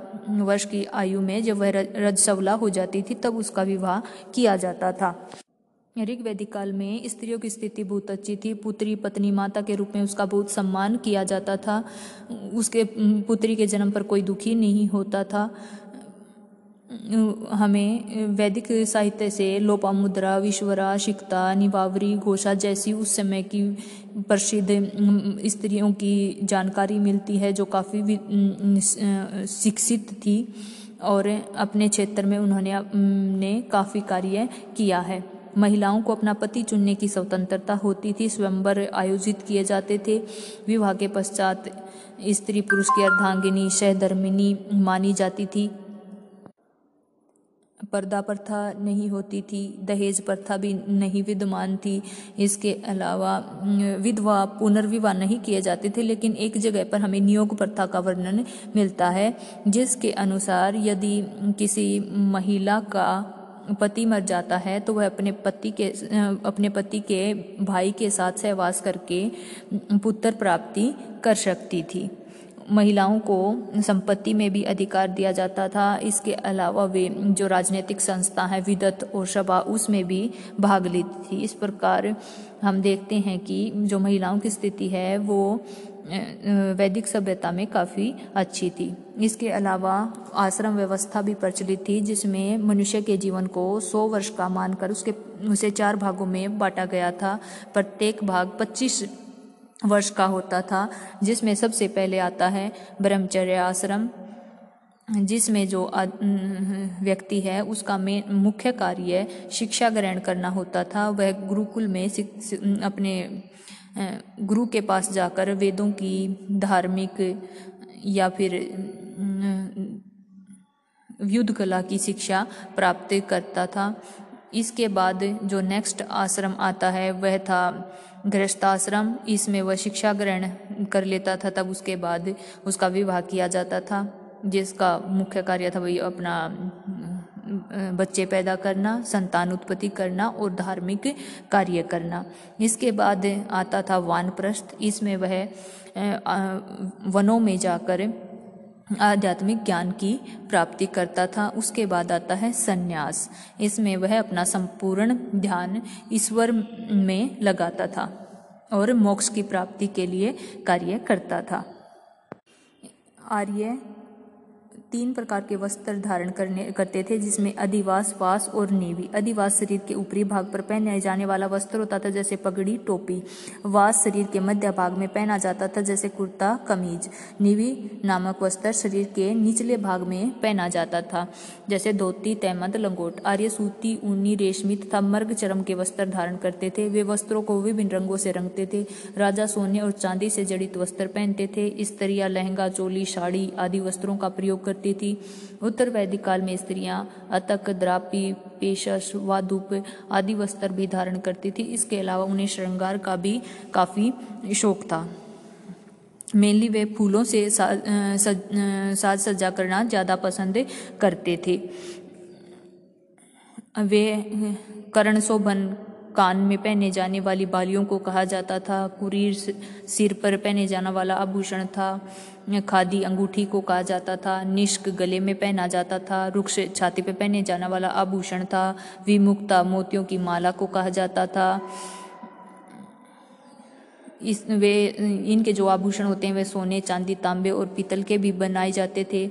वर्ष की आयु में जब वह रजस्वला हो जाती थी तब उसका विवाह किया जाता था। ऋग्वैदिक काल में स्त्रियों की स्थिति बहुत अच्छी थी। पुत्री पत्नी माता के रूप में उसका बहुत सम्मान किया जाता था। उसके पुत्री के जन्म पर कोई दुखी नहीं होता था। हमें वैदिक साहित्य से लोपामुद्रा, विश्वरा, शिक्ता, निवावरी, घोषा जैसी उस समय की प्रसिद्ध स्त्रियों की जानकारी मिलती है जो काफ़ी शिक्षित थी और अपने क्षेत्र में उन्होंने काफ़ी कार्य किया है। महिलाओं को अपना पति चुनने की स्वतंत्रता होती थी। स्वयंवर आयोजित किए जाते थे। विवाह के पश्चात स्त्री पुरुष की अर्धांगिनी, सहधर्मिणी मानी जाती थी। पर्दा प्रथा नहीं होती थी। दहेज प्रथा भी नहीं विद्यमान थी। इसके अलावा विधवा पुनर्विवाह नहीं किए जाते थे। लेकिन एक जगह पर हमें नियोग प्रथा का वर्णन मिलता है जिसके अनुसार यदि किसी महिला का पति मर जाता है तो वह अपने पति के भाई के साथ सहवास करके पुत्र प्राप्ति कर सकती थी। महिलाओं को संपत्ति में भी अधिकार दिया जाता था। इसके अलावा वे जो राजनीतिक संस्था है विदत और सभा उसमें भी भाग लेती थी। इस प्रकार हम देखते हैं कि जो महिलाओं की स्थिति है वो वैदिक सभ्यता में काफ़ी अच्छी थी। इसके अलावा आश्रम व्यवस्था भी प्रचलित थी जिसमें मनुष्य के जीवन को 100 वर्ष का मानकर उसे 4 भागों में बांटा गया था। प्रत्येक भाग 25 वर्ष का होता था जिसमें सबसे पहले आता है ब्रह्मचर्य आश्रम जिसमें जो व्यक्ति है उसका मुख्य कार्य शिक्षा ग्रहण करना होता था। वह गुरुकुल में अपने गुरु के पास जाकर वेदों की, धार्मिक या फिर युद्ध कला की शिक्षा प्राप्त करता था। इसके बाद जो नेक्स्ट आश्रम आता है वह था गृहस्थाश्रम। इसमें वह शिक्षा ग्रहण कर लेता था। तब उसके बाद उसका विवाह किया जाता था जिसका मुख्य कार्य था वही अपना बच्चे पैदा करना, संतान उत्पत्ति करना और धार्मिक कार्य करना। इसके बाद आता था वानप्रस्थ। इसमें वह वनों में जाकर आध्यात्मिक ज्ञान की प्राप्ति करता था। उसके बाद आता है संन्यास। इसमें वह अपना संपूर्ण ध्यान ईश्वर में लगाता था और मोक्ष की प्राप्ति के लिए कार्य करता था। आर्य तीन प्रकार के वस्त्र धारण करते थे, जिसमें अधिवास, पास और नेवी। अधिवास शरीर के ऊपरी भाग पर पहने जाने वाला वस्त्र होता था, जैसे पगड़ी, टोपी। वास शरीर के मध्य भाग में पहना जाता था, जैसे कुर्ता, कमीज। नेवी नामक वस्त्र शरीर के निचले भाग में पहना जाता था, जैसे धोती, तहमद, लंगोट। आर्य सूती, ऊनी, रेशमी तथा मर्ग चरम के वस्त्र धारण करते थे। वे वस्त्रों को विभिन्न रंगों से रंगते थे। राजा सोने और चांदी से जड़ित वस्त्र पहनते थे। स्त्रियां लहंगा, चोली, साड़ी आदि वस्त्रों का प्रयोग करती थी। उत्तर वैदिक काल में स्त्रियां अतक, द्रापी, पेशश, वादुप आदि वस्त्र भी धारण करती थी। इसके अलावा उन्हें श्रृंगार का भी काफी शौक था। मेनली वे फूलों से साज सज्जा करना ज्यादा पसंद करते थे। वे कर्ण शोभन, कान में पहने जाने वाली बालियों को कहा जाता था। कुरीर सिर पर पहने जाने वाला आभूषण था। खादी अंगूठी को कहा जाता था। निष्क गले में पहना जाता था। रुक्ष छाती पर पहने जाने वाला आभूषण था। विमुक्ता मोतियों की माला को कहा जाता था। इनके जो आभूषण होते हैं वे सोने, चांदी, तांबे और पीतल के भी बनाए जाते थे।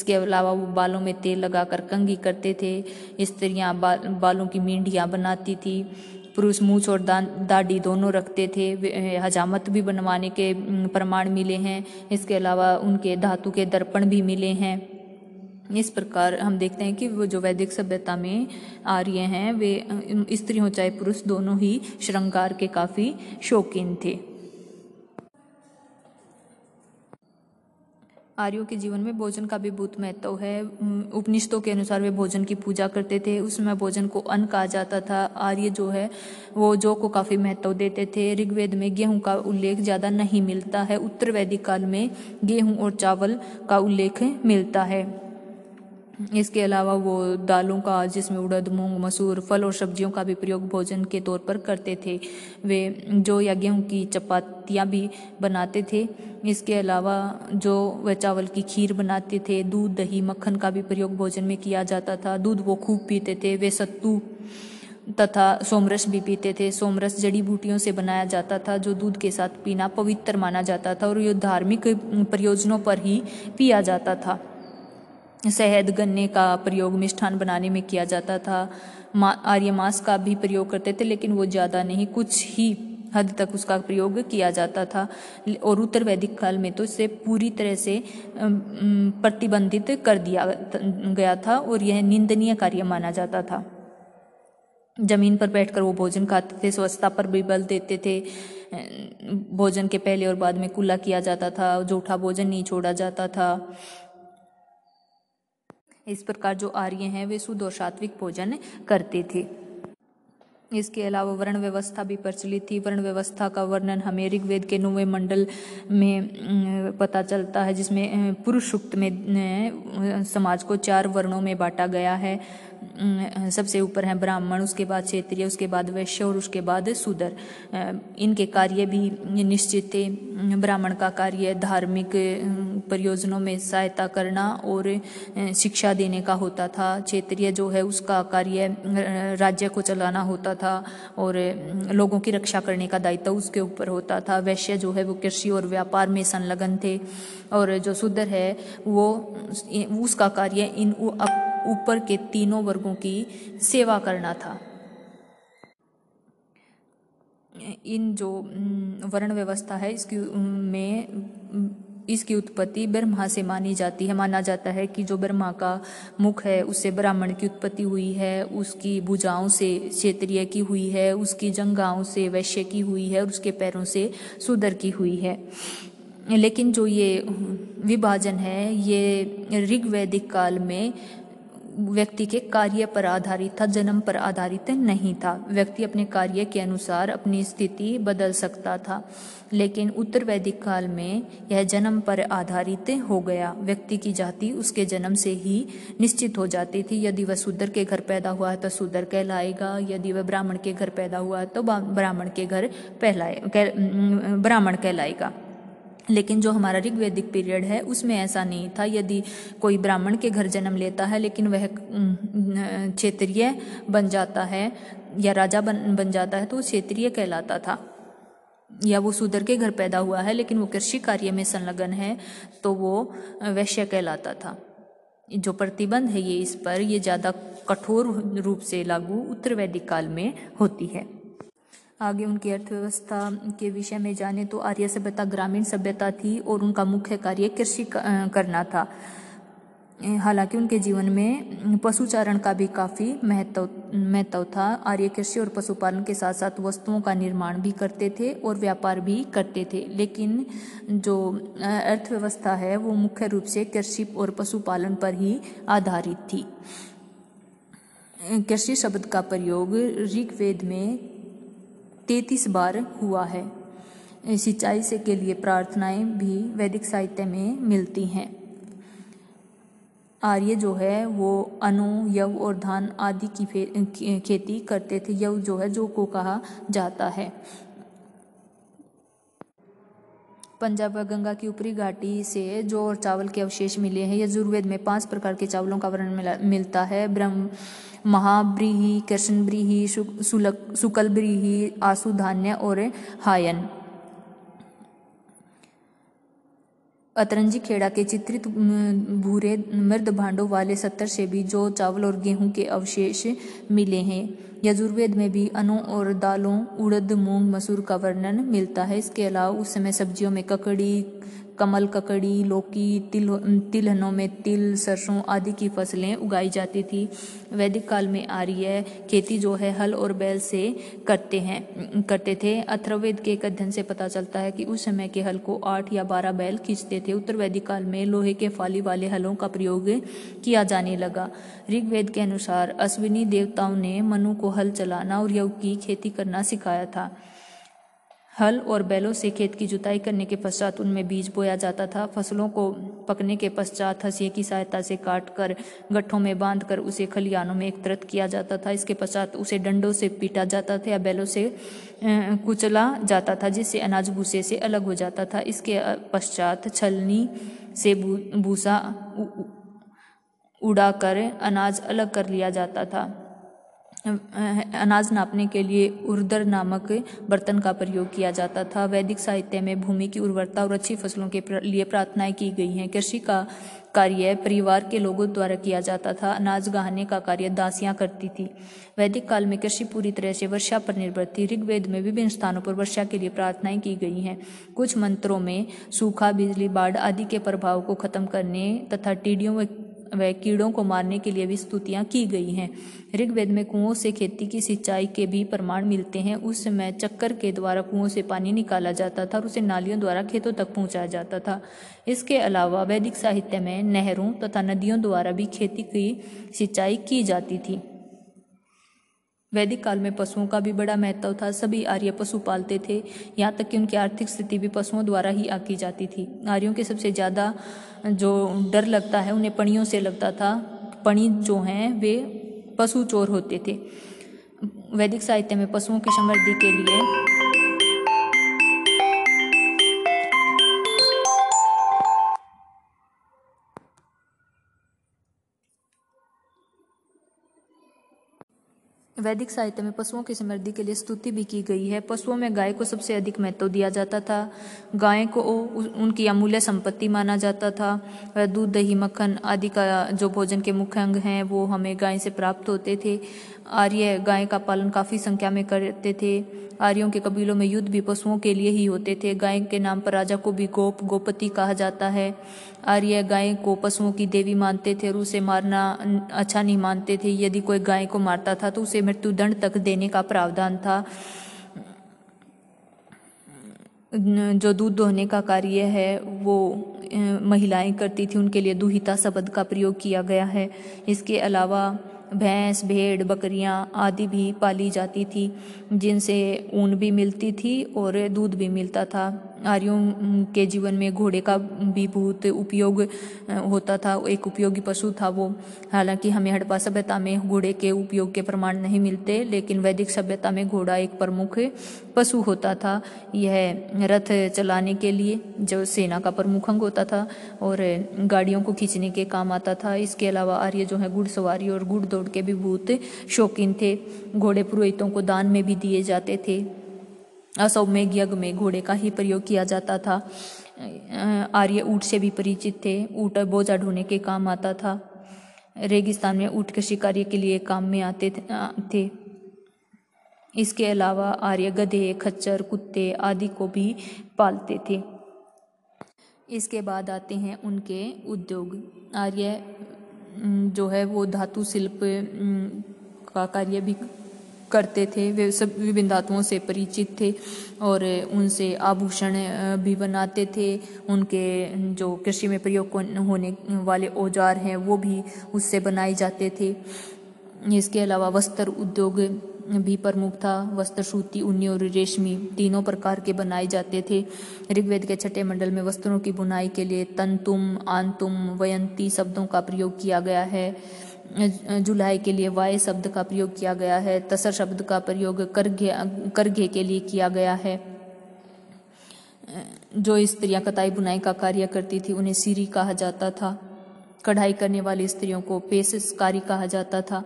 इसके अलावा वो बालों में तेल लगाकर कंघी करते थे। स्त्रियाँ बालों की मेंढियाँ बनाती थी। पुरुष मूछ और दाढ़ी दोनों रखते थे। वे हजामत भी बनवाने के प्रमाण मिले हैं। इसके अलावा उनके धातु के दर्पण भी मिले हैं। इस प्रकार हम देखते हैं कि वो जो वैदिक सभ्यता में आर्य हैं, वे स्त्रियों चाहे पुरुष दोनों ही श्रृंगार के काफ़ी शौकीन थे। आर्यों के जीवन में भोजन का भी बहुत महत्व है। उपनिषदों के अनुसार वे भोजन की पूजा करते थे। उसमें भोजन को अन्न कहा जाता था। आर्य जो है वो जौ को काफ़ी महत्व देते थे। ऋग्वेद में गेहूं का उल्लेख ज़्यादा नहीं मिलता है। उत्तर वैदिक काल में गेहूं और चावल का उल्लेख मिलता है। इसके अलावा वो दालों का, जिसमें उड़द, मूंग, मसूर, फल और सब्जियों का भी प्रयोग भोजन के तौर पर करते थे। वे जौ या गेहूं की चपातियाँ भी बनाते थे। इसके अलावा जौ व चावल की खीर बनाते थे। दूध, दही, मक्खन का भी प्रयोग भोजन में किया जाता था। दूध वो खूब पीते थे। वे सत्तू तथा सोमरस भी पीते थे। सोमरस जड़ी बूटियों से बनाया जाता था, जो दूध के साथ पीना पवित्र माना जाता था और ये धार्मिक प्रयोजनों पर ही पिया जाता था। शहद, गन्ने का प्रयोग मिष्ठान बनाने में किया जाता था। आर्य मांस का भी प्रयोग करते थे, लेकिन वो ज़्यादा नहीं, कुछ ही हद तक उसका प्रयोग किया जाता था। और उत्तर वैदिक काल में तो इसे पूरी तरह से प्रतिबंधित कर दिया गया था और यह निंदनीय कार्य माना जाता था। जमीन पर बैठकर वो भोजन खाते थे। स्वच्छता पर भी बल देते थे। भोजन के पहले और बाद में कुल्ला किया जाता था। जूठा भोजन नहीं छोड़ा जाता था। इस प्रकार जो आर्य हैं वे शुद्ध और सात्विक भोजन करते थे। इसके अलावा वर्ण व्यवस्था भी प्रचलित थी। वर्ण व्यवस्था का वर्णन हमें ऋग्वेद के 9वें मंडल में पता चलता है, जिसमें पुरुष सूक्त में समाज को 4 वर्णों में बांटा गया है। सबसे ऊपर हैं ब्राह्मण, उसके बाद क्षेत्रीय, उसके बाद वैश्य और उसके बाद शूद्र। इनके कार्य भी निश्चित थे। ब्राह्मण का कार्य धार्मिक परियोजनों में सहायता करना और शिक्षा देने का होता था। क्षेत्रीय जो है उसका कार्य राज्य को चलाना होता था और लोगों की रक्षा करने का दायित्व उसके ऊपर होता था। वैश्य जो है वो कृषि और व्यापार में संलग्न थे। और जो शूद्र है वो उसका कार्य इन ऊपर के तीनों वर्गों की सेवा करना था। इन जो वर्ण व्यवस्था है इसकी उत्पत्ति ब्रह्मा से मानी जाती है। माना जाता है कि जो ब्रह्मा का मुख है उससे ब्राह्मण की उत्पत्ति हुई है, उसकी भुजाओं से क्षेत्रीय की हुई है, उसकी जंघाओं से वैश्य की हुई है और उसके पैरों से शूद्र की हुई है। लेकिन जो ये विभाजन है ये ऋग्वैदिक काल में व्यक्ति के कार्य पर आधारित था, जन्म पर आधारित नहीं था। व्यक्ति अपने कार्य के अनुसार अपनी स्थिति बदल सकता था, लेकिन उत्तर वैदिक काल में यह जन्म पर आधारित हो गया। व्यक्ति की जाति उसके जन्म से ही निश्चित हो जाती थी। यदि वह शूद्र के घर पैदा हुआ है तो शूद्र कहलाएगा, यदि वह ब्राह्मण के घर पैदा हुआ है तो ब्राह्मण कहलाएगा। लेकिन जो हमारा ऋग्वैदिक पीरियड है उसमें ऐसा नहीं था। यदि कोई ब्राह्मण के घर जन्म लेता है लेकिन वह क्षेत्रीय बन जाता है या राजा बन जाता है तो वो क्षेत्रीय कहलाता था। या वो शूद्र के घर पैदा हुआ है लेकिन वो कृषि कार्य में संलग्न है तो वो वैश्य कहलाता था। जो प्रतिबंध है ये इस पर ये ज़्यादा कठोर रूप से लागू उत्तर वैदिक काल में होती है। आगे उनकी अर्थव्यवस्था के विषय में जाने तो आर्य सभ्यता ग्रामीण सभ्यता थी और उनका मुख्य कार्य कृषि करना था। हालांकि उनके जीवन में पशुचारण का भी काफ़ी महत्व था। आर्य कृषि और पशुपालन के साथ साथ वस्तुओं का निर्माण भी करते थे और व्यापार भी करते थे, लेकिन जो अर्थव्यवस्था है वो मुख्य रूप से कृषि और पशुपालन पर ही आधारित थी। कृषि शब्द का प्रयोग ऋग्वेद में 33 बार हुआ है। सिंचाई से के लिए प्रार्थनाएं भी वैदिक साहित्य में मिलती हैं। आर्य जो है वो अनु, यव और धान आदि की खेती करते थे। यव जो है जौ को कहा जाता है। पंजाब व गंगा की ऊपरी घाटी से जौ और चावल के अवशेष मिले हैं। यजुर्वेद में 5 प्रकार के चावलों का वर्णन मिलता है। ब्रह्म महाब्रीही, कृष्ण ब्रीही, शुक्ल ब्रीही, आसुधान्य और हायन। अतरंजी खेड़ा के चित्रित भूरे मृद भांडों वाले 70 से भी जौ, चावल और गेहूं के अवशेष मिले हैं। यजुर्वेद में भी अनों और दालों, उड़द, मूंग, मसूर का वर्णन मिलता है। इसके अलावा उस समय सब्जियों में ककड़ी, कमल ककड़ी, लौकी, तिलहनों में तिल, सरसों आदि की फसलें उगाई जाती थी। वैदिक काल में आर्य खेती जो है हल और बैल से करते थे। अथर्ववेद के एक अध्ययन से पता चलता है कि उस समय के हल को 8 या 12 बैल खींचते थे। उत्तर वैदिक काल में लोहे के फाली वाले हलों का प्रयोग किया जाने लगा। ऋग्वेद के अनुसार अश्विनी देवताओं ने मनु को हल चलाना और यव की खेती करना सिखाया था। हल और बैलों से खेत की जुताई करने के पश्चात उनमें बीज बोया जाता था। फसलों को पकने के पश्चात हंसिये की सहायता से काटकर गट्ठों में बांधकर उसे खलिहानों में एकत्रित किया जाता था। इसके पश्चात उसे डंडों से पीटा जाता था या बैलों से कुचला जाता था, जिससे अनाज भूसे से अलग हो जाता था। इसके पश्चात छलनी से भूसा उड़ाकर अनाज अलग कर लिया जाता था। अनाज नापने के लिए उर्दर नामक बर्तन का प्रयोग किया जाता था। वैदिक साहित्य में भूमि की उर्वरता और अच्छी फसलों के लिए प्रार्थनाएं की गई हैं। कृषि का कार्य परिवार के लोगों द्वारा किया जाता था। अनाज गहाने का कार्य दासियां करती थी। वैदिक काल में कृषि पूरी तरह से वर्षा पर निर्भर थी। ऋग्वेद में विभिन्न स्थानों पर वर्षा के लिए प्रार्थनाएं की गई हैं। कुछ मंत्रों में सूखा, बिजली, बाढ़ आदि के प्रभाव को खत्म करने तथा टिड्डियों व कीड़ों को मारने के लिए भी स्तुतियाँ की गई हैं। ऋग्वेद में कुओं से खेती की सिंचाई के भी प्रमाण मिलते हैं। उस समय चक्कर के द्वारा कुओं से पानी निकाला जाता था और उसे नालियों द्वारा खेतों तक पहुँचाया जाता था। इसके अलावा वैदिक साहित्य में नहरों तथा नदियों द्वारा भी खेती की सिंचाई की जाती थी। वैदिक काल में पशुओं का भी बड़ा महत्व था। सभी आर्य पशु पालते थे, यहाँ तक कि उनकी आर्थिक स्थिति भी पशुओं द्वारा ही आकी जाती थी। आर्यों के सबसे ज़्यादा जो डर लगता है उन्हें पणियों से लगता था। पणि जो हैं वे पशु चोर होते थे। वैदिक साहित्य में पशुओं की समृद्धि के लिए वैदिक साहित्य में पशुओं की समृद्धि के लिए स्तुति भी की गई है। पशुओं में गाय को सबसे अधिक महत्व दिया जाता था। गाय को उनकी अमूल्य संपत्ति माना जाता था। वह दूध, दही, मक्खन आदि का जो भोजन के मुख्य अंग हैं वो हमें गाय से प्राप्त होते थे। आर्य गाय का पालन काफ़ी संख्या में करते थे। आर्यों के कबीलों में युद्ध भी पशुओं के लिए ही होते थे। गाय के नाम पर राजा को भी गोप, गोपति कहा जाता है। आर्य गाय को पशुओं की देवी मानते थे और उसे मारना अच्छा नहीं मानते थे। यदि कोई गाय को मारता था तो उसे मृत्युदंड तक देने का प्रावधान था। जो दूध दोहने का कार्य है वो महिलाएं करती थी, उनके लिए दुहिता शब्द का प्रयोग किया गया है। इसके अलावा भैंस, भेड़, बकरियां आदि भी पाली जाती थी, जिनसे ऊन भी मिलती थी और दूध भी मिलता था। आर्यों के जीवन में घोड़े का भी बहुत उपयोग होता था, एक उपयोगी पशु था वो। हालांकि हमें हड़प्पा सभ्यता में घोड़े के उपयोग के प्रमाण नहीं मिलते, लेकिन वैदिक सभ्यता में घोड़ा एक प्रमुख पशु होता था। यह रथ चलाने के लिए जो सेना का प्रमुख अंग होता था और गाड़ियों को खींचने के काम आता था। इसके अलावा आर्य जो है घुड़सवारी और घुड़ दौड़ के भी बहुत शौकीन थे। घोड़े पुरोहितों को दान में भी दिए जाते थे। अश्वमेघ यज्ञ में घोड़े का ही प्रयोग किया जाता था। आर्य ऊँट से भी परिचित थे। ऊँट बोझा ढोने के काम आता था। रेगिस्तान में ऊँटकशी कार्य के लिए काम में आते थे। इसके अलावा आर्य गधे, खच्चर, कुत्ते आदि को भी पालते थे। इसके बाद आते हैं उनके उद्योग। आर्य जो है वो धातु शिल्प का कार्य भी करते थे। वे सब विभिन्न धातुओं से परिचित थे और उनसे आभूषण भी बनाते थे। उनके जो कृषि में प्रयोग होने वाले औजार हैं वो भी उससे बनाए जाते थे। इसके अलावा वस्त्र उद्योग भी प्रमुख था। वस्त्र सूती, ऊनी और रेशमी तीनों प्रकार के बनाए जाते थे। ऋग्वेद के छठे मंडल में वस्त्रों की बुनाई के लिए तंतुम, आंतुम, वयंती शब्दों का प्रयोग किया गया है। जुलाई के लिए वाय शब्द का प्रयोग किया गया है। तसर शब्द का प्रयोग करघे के लिए किया गया है। जो स्त्रियां कताई बुनाई का कार्य करती थी उन्हें सीरी कहा जाता था। कढ़ाई करने वाली स्त्रियों को पेशकारी कहा जाता था।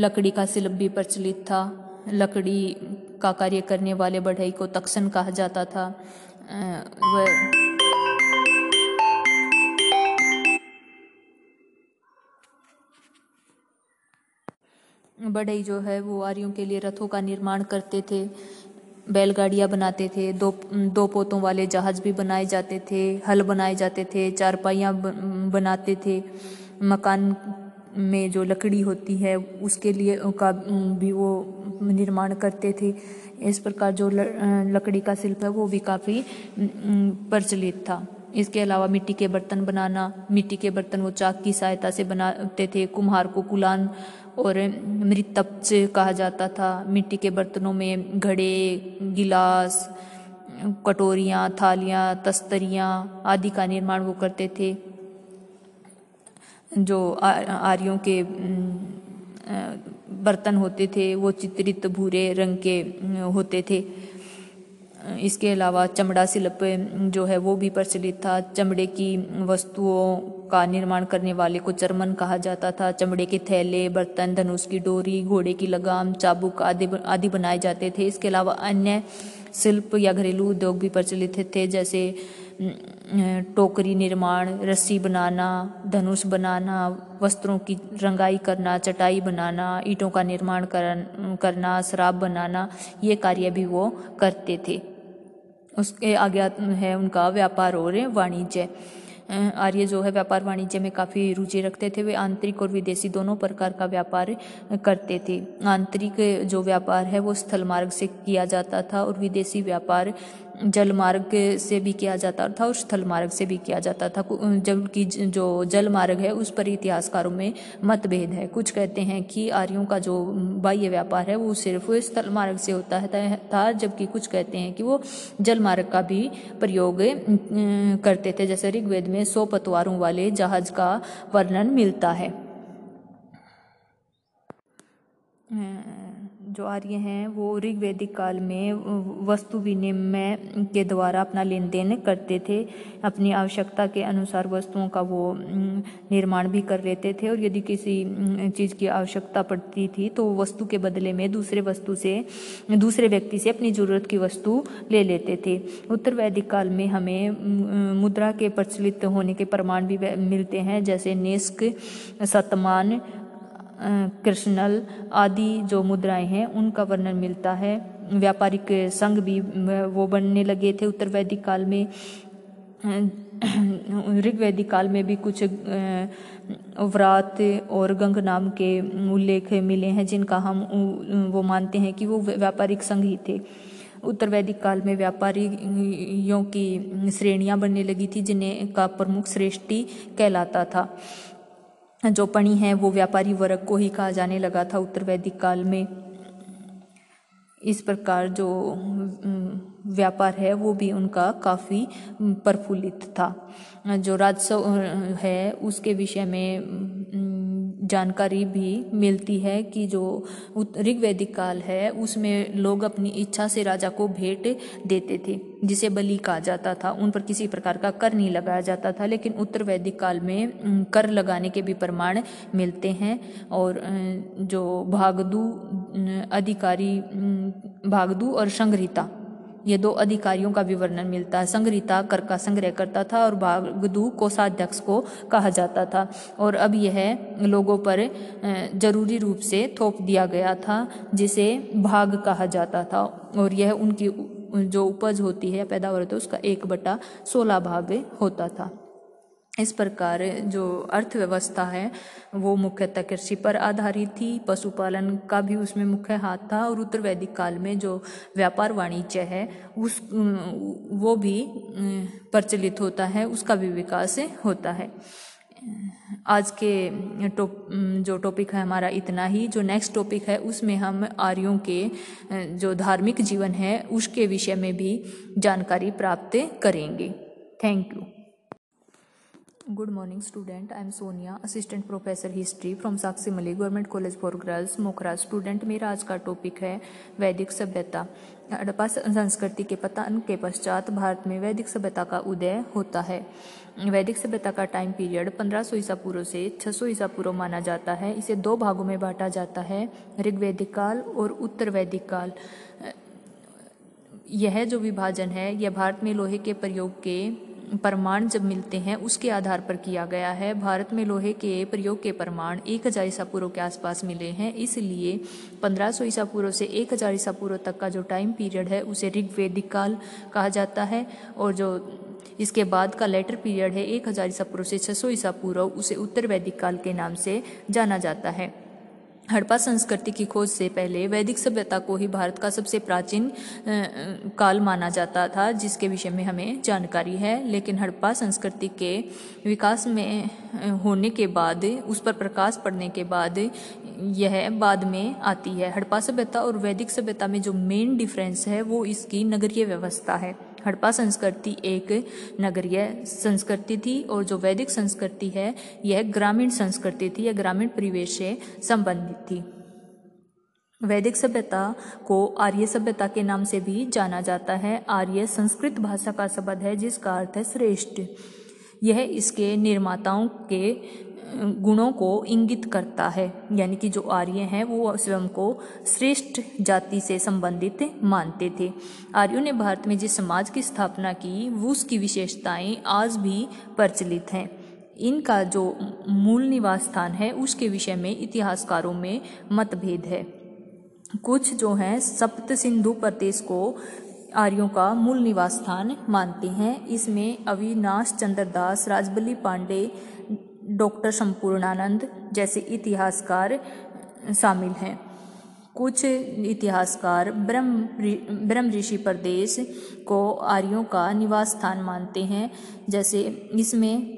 लकड़ी का शिल्प भी प्रचलित था। लकड़ी का कार्य करने वाले बढ़ई को तक्षण कहा जाता था। बढ़ई जो है वो आर्यों के लिए रथों का निर्माण करते थे। बैलगाड़ियाँ बनाते थे। दो पोतों वाले जहाज भी बनाए जाते थे। हल बनाए जाते थे। चारपाइयाँ बनाते थे। मकान में जो लकड़ी होती है उसके लिए का भी वो निर्माण करते थे। इस प्रकार जो लकड़ी का शिल्प है वो भी काफ़ी प्रचलित था। इसके अलावा मिट्टी के बर्तन बनाना, मिट्टी के बर्तन वो चाक की सहायता से बनाते थे। कुम्हार को कुलान और मृतप्च कहा जाता था। मिट्टी के बर्तनों में घड़े, गिलास, कटोरियाँ, थालियाँ, तस्तरियाँ आदि का निर्माण वो करते थे। जो आर्यों के बर्तन होते थे वो चित्रित भूरे रंग के होते थे। इसके अलावा चमड़ा शिल्प जो है वो भी प्रचलित था। चमड़े की वस्तुओं का निर्माण करने वाले को चर्मन कहा जाता था। चमड़े के थैले, बर्तन, धनुष की डोरी, घोड़े की लगाम, चाबुक आदि बनाए जाते थे। इसके अलावा अन्य शिल्प या घरेलू उद्योग भी प्रचलित थे, जैसे टोकरी निर्माण, रस्सी बनाना, धनुष बनाना, वस्त्रों की रंगाई करना, चटाई बनाना, ईंटों का निर्माण करना, शराब बनाना, ये कार्य भी वो करते थे। उसके आगे है उनका व्यापार और वाणिज्य। आर्य जो है व्यापार वाणिज्य में काफ़ी रुचि रखते थे। वे आंतरिक और विदेशी दोनों प्रकार का व्यापार करते थे। आंतरिक जो व्यापार है वो स्थल मार्ग से किया जाता था और विदेशी व्यापार जल मार्ग से भी किया जाता था और स्थल मार्ग से भी किया जाता था। जबकि जो जल मार्ग है उस पर इतिहासकारों में मतभेद है। कुछ कहते हैं कि आर्यों का जो बाह्य व्यापार है वो सिर्फ स्थल मार्ग से होता है था, जबकि कुछ कहते हैं कि वो जल मार्ग का भी प्रयोग करते थे। जैसे ऋग्वेद में 100 पतवारों वाले जहाज का वर्णन मिलता है। जो आर्य हैं वो ऋग्वैदिक काल में वस्तु विनिमय के द्वारा अपना लेन देन करते थे। अपनी आवश्यकता के अनुसार वस्तुओं का वो निर्माण भी कर लेते थे और यदि किसी चीज़ की आवश्यकता पड़ती थी तो वस्तु के बदले में दूसरे व्यक्ति से अपनी ज़रूरत की वस्तु ले लेते थे। उत्तर वैदिक काल में हमें मुद्रा के प्रचलित होने के प्रमाण भी मिलते हैं, जैसे नेस्क, शतमान, कृष्णल आदि जो मुद्राएं हैं उनका वर्णन मिलता है। व्यापारिक संघ भी वो बनने लगे थे उत्तर वैदिक काल में। ऋग्वैदिक काल में भी कुछ व्रात और गंग नाम के उल्लेख मिले हैं, जिनका हम वो मानते हैं कि वो व्यापारिक संघ ही थे। उत्तर वैदिक काल में व्यापारियों की श्रेणियां बनने लगी थी, जिन्हें का प्रमुख श्रेष्ठी कहलाता था। जो पणी है वो व्यापारी वर्ग को ही कहा जाने लगा था उत्तर वैदिक काल में। इस प्रकार जो व्यापार है वो भी उनका काफ़ी प्रफुल्लित था। जो राजस्व है उसके विषय में जानकारी भी मिलती है कि जो ऋग्वैदिक काल है उसमें लोग अपनी इच्छा से राजा को भेंट देते थे, जिसे बलि कहा जाता था। उन पर किसी प्रकार का कर नहीं लगाया जाता था, लेकिन उत्तर वैदिक काल में कर लगाने के भी प्रमाण मिलते हैं। और जो भागदू अधिकारी, भागदू और संग्रहिता ये दो अधिकारियों का भी वर्णन मिलता है। संग्रहिता कर का संग्रह करता था और भागदू कोषाध्यक्ष को कहा जाता था। और अब यह लोगों पर जरूरी रूप से थोप दिया गया था जिसे भाग कहा जाता था, और यह उनकी जो उपज होती है पैदावार होती है उसका 1/16 भाग होता था। इस प्रकार जो अर्थव्यवस्था है वो मुख्यतः कृषि पर आधारित थी, पशुपालन का भी उसमें मुख्य हाथ था। और उत्तर वैदिक काल में जो व्यापार वाणिज्य है उस वो भी प्रचलित होता है, उसका भी विकास होता है। आज के जो टॉपिक है हमारा इतना ही। जो नेक्स्ट टॉपिक है उसमें हम आर्यों के जो धार्मिक जीवन है उसके विषय में भी जानकारी प्राप्त करेंगे। Thank you. Good morning student, I am Sonia, assistant professor history from Sakshimali government college for girls Mokhra. Student, मेरा आज का टॉपिक है वैदिक सभ्यता। हड़प्पा संस्कृति के पतन के पश्चात भारत में वैदिक सभ्यता का उदय होता है। वैदिक सभ्यता का टाइम पीरियड 1500 ईसा पूर्व से 600 ईसा पूर्व माना जाता है। इसे दो भागों में बांटा जाता है, ऋग्वैदिक काल और उत्तर वैदिक काल। यह जो विभाजन है यह भारत में लोहे के प्रयोग के प्रमाण जब मिलते हैं उसके आधार पर किया गया है। भारत में लोहे के प्रयोग के प्रमाण 1000 ईसा पूर्व के आसपास मिले हैं, इसलिए 1500 ईसा पूर्व से 1000 ईसा पूर्व तक का जो टाइम पीरियड है उसे ऋग्वैदिक काल कहा जाता है। और जो इसके बाद का लेटर पीरियड है 1000 ईसा पूर्व से 600 ईसा पूर्व, उसे उत्तर वैदिक काल के नाम से जाना जाता है। हड़प्पा संस्कृति की खोज से पहले वैदिक सभ्यता को ही भारत का सबसे प्राचीन काल माना जाता था, जिसके विषय में हमें जानकारी है। लेकिन हड़प्पा संस्कृति के विकास में होने के बाद, उस पर प्रकाश पड़ने के बाद, यह बाद में आती है। हड़प्पा सभ्यता और वैदिक सभ्यता में जो मेन डिफरेंस है वो इसकी नगरीय व्यवस्था है। हड़प्पा संस्कृति एक नगरीय संस्कृति थी और जो वैदिक संस्कृति है यह ग्रामीण संस्कृति थी, यह ग्रामीण परिवेश से संबंधित थी। वैदिक सभ्यता को आर्य सभ्यता के नाम से भी जाना जाता है। आर्य संस्कृत भाषा का शब्द है जिसका अर्थ है श्रेष्ठ। यह इसके निर्माताओं के गुणों को इंगित करता है, यानी कि जो आर्य हैं वो स्वयं को श्रेष्ठ जाति से संबंधित मानते थे। आर्यों ने भारत में जिस समाज की स्थापना की वो उसकी विशेषताएं आज भी प्रचलित हैं। इनका जो मूल निवास स्थान है उसके विषय में इतिहासकारों में मतभेद है। कुछ जो हैं सप्त सिंधु प्रदेश को आर्यों का मूल निवास स्थान मानते हैं। इसमें अविनाश चंद्रदास, राजबली पांडे, डॉक्टर संपूर्णानंद जैसे इतिहासकार शामिल हैं। कुछ इतिहासकार ब्रह्म ऋषि प्रदेश को आर्यों का निवास स्थान मानते हैं, जैसे इसमें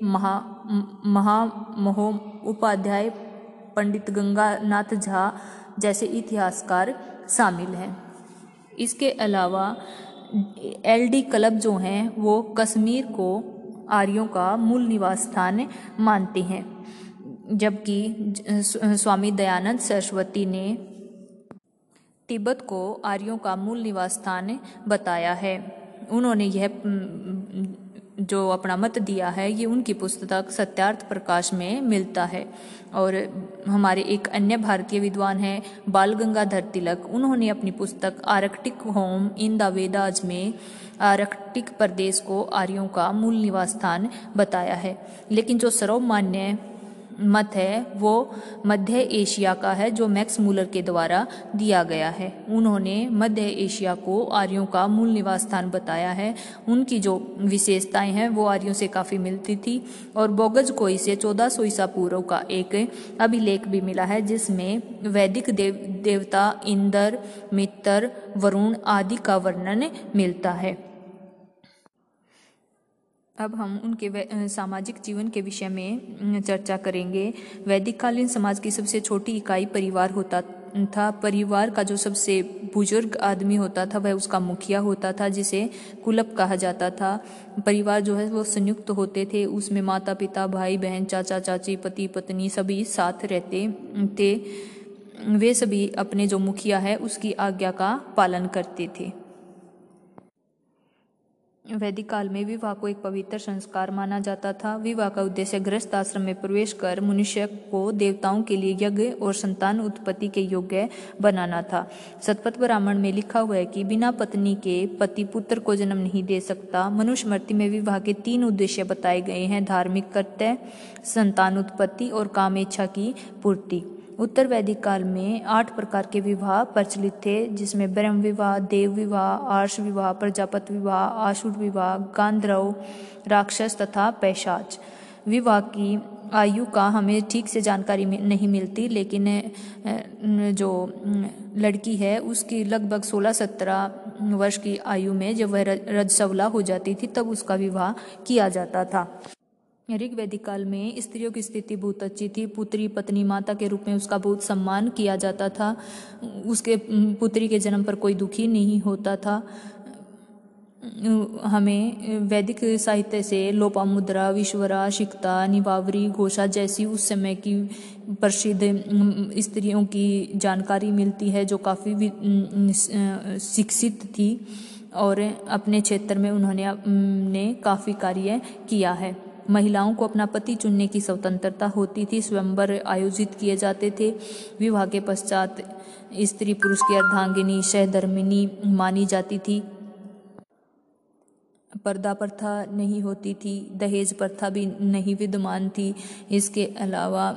महामहो उपाध्याय, पंडित गंगानाथ झा जैसे इतिहासकार शामिल हैं। इसके अलावा एल.डी. क्लब जो हैं वो कश्मीर को आर्यों का मूल निवास स्थान मानते हैं, जबकि स्वामी दयानंद सरस्वती ने तिब्बत को आर्यों का मूल निवास स्थान बताया है। उन्होंने यह जो अपना मत दिया है ये उनकी पुस्तक सत्यार्थ प्रकाश में मिलता है। और हमारे एक अन्य भारतीय विद्वान हैं बाल गंगाधर तिलक, उन्होंने अपनी पुस्तक Arctic home in the Vedas में आर्कटिक प्रदेश को आर्यों का मूल निवास स्थान बताया है। लेकिन जो सर्वमान्य मत है वो मध्य एशिया का है, जो मैक्स मूलर के द्वारा दिया गया है। उन्होंने मध्य एशिया को आर्यों का मूल निवास स्थान बताया है। उनकी जो विशेषताएं हैं वो आर्यों से काफ़ी मिलती थी। और बोगजकोई से 1400 ईसा पूर्व का एक अभिलेख भी मिला है जिसमें वैदिक देवता इंद्र, मित्र, वरुण आदि का वर्णन मिलता है। अब हम उनके सामाजिक जीवन के विषय में चर्चा करेंगे। वैदिक कालीन समाज की सबसे छोटी इकाई परिवार होता था। परिवार का जो सबसे बुजुर्ग आदमी होता था वह उसका मुखिया होता था, जिसे कुलप कहा जाता था। परिवार जो है वो संयुक्त होते थे, उसमें माता पिता, भाई बहन, चाचा चाची, पति पत्नी सभी साथ रहते थे। वे सभी अपने जो मुखिया है उसकी आज्ञा का पालन करते थे। वैदिक काल में विवाह को एक पवित्र संस्कार माना जाता था। विवाह का उद्देश्य गृहस्थ आश्रम में प्रवेश कर मनुष्य को देवताओं के लिए यज्ञ और संतान उत्पत्ति के योग्य बनाना था। शतपथ ब्राह्मण में लिखा हुआ है कि बिना पत्नी के पति पुत्र को जन्म नहीं दे सकता। मनुस्मृति में विवाह के तीन उद्देश्य बताए गए हैं, धार्मिक कर्तव्य, संतान उत्पत्ति और कामेच्छा की पूर्ति। उत्तर वैदिक काल में 8 प्रकार के विवाह प्रचलित थे, जिसमें ब्रह्म विवाह, देव विवाह, आर्ष विवाह, प्रजापति विवाह, आसुर विवाह, गांधर्व, राक्षस तथा पैशाच। विवाह की आयु का हमें ठीक से जानकारी नहीं मिलती, लेकिन जो लड़की है उसकी लगभग 16-17 वर्ष की आयु में जब वह रजस्वला हो जाती थी तब उसका विवाह किया जाता था। ऋग्वैदिक काल में स्त्रियों की स्थिति बहुत अच्छी थी। पुत्री पत्नी माता के रूप में उसका बहुत सम्मान किया जाता था। उसके पुत्री के जन्म पर कोई दुखी नहीं होता था। हमें वैदिक साहित्य से लोपामुद्रा, विश्वरा, शिक्ता, निवावरी, घोषा जैसी उस समय की प्रसिद्ध स्त्रियों की जानकारी मिलती है जो काफ़ी शिक्षित थी और अपने क्षेत्र में उन्होंने काफ़ी कार्य किया है। महिलाओं को अपना पति चुनने की स्वतंत्रता होती थी। स्वयंवर आयोजित किए जाते थे। विवाह के पश्चात स्त्री पुरुष की अर्धांगिनी, सहधर्मिणी मानी जाती थी। पर्दा प्रथा नहीं होती थी। दहेज प्रथा भी नहीं विद्यमान थी। इसके अलावा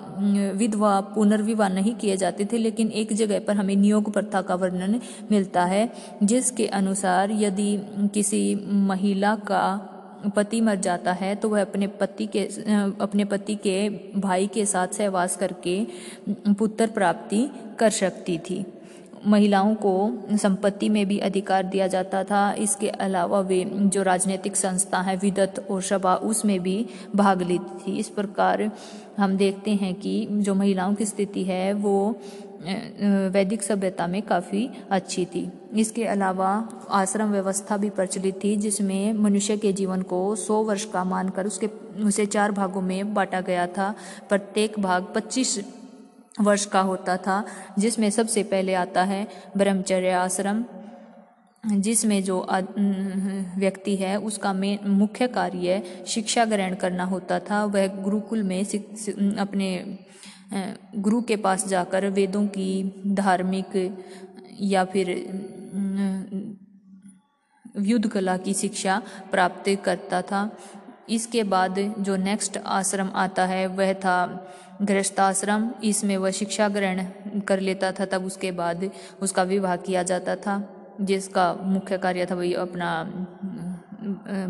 विधवा पुनर्विवाह नहीं किए जाते थे, लेकिन एक जगह पर हमें नियोग प्रथा का वर्णन मिलता है, जिसके अनुसार यदि किसी महिला का पति मर जाता है तो वह अपने पति के भाई के साथ सहवास करके पुत्र प्राप्ति कर सकती थी। महिलाओं को संपत्ति में भी अधिकार दिया जाता था। इसके अलावा वे जो राजनीतिक संस्था है, विदत और सभा, उसमें भी भाग लेती थी। इस प्रकार हम देखते हैं कि जो महिलाओं की स्थिति है वो वैदिक सभ्यता में काफ़ी अच्छी थी। इसके अलावा आश्रम व्यवस्था भी प्रचलित थी, जिसमें मनुष्य के जीवन को 100 वर्ष का मानकर उसे 4 भागों में बांटा गया था। प्रत्येक भाग 25 वर्ष का होता था, जिसमें सबसे पहले आता है ब्रह्मचर्य आश्रम, जिसमें जो व्यक्ति है उसका मुख्य कार्य शिक्षा ग्रहण करना होता था। वह गुरुकुल में अपने गुरु के पास जाकर वेदों की, धार्मिक या फिर युद्ध कला की शिक्षा प्राप्त करता था। इसके बाद जो नेक्स्ट आश्रम आता है वह था गृहस्थ आश्रम। इसमें वह शिक्षा ग्रहण कर लेता था, तब उसके बाद उसका विवाह किया जाता था, जिसका मुख्य कार्य था वही अपना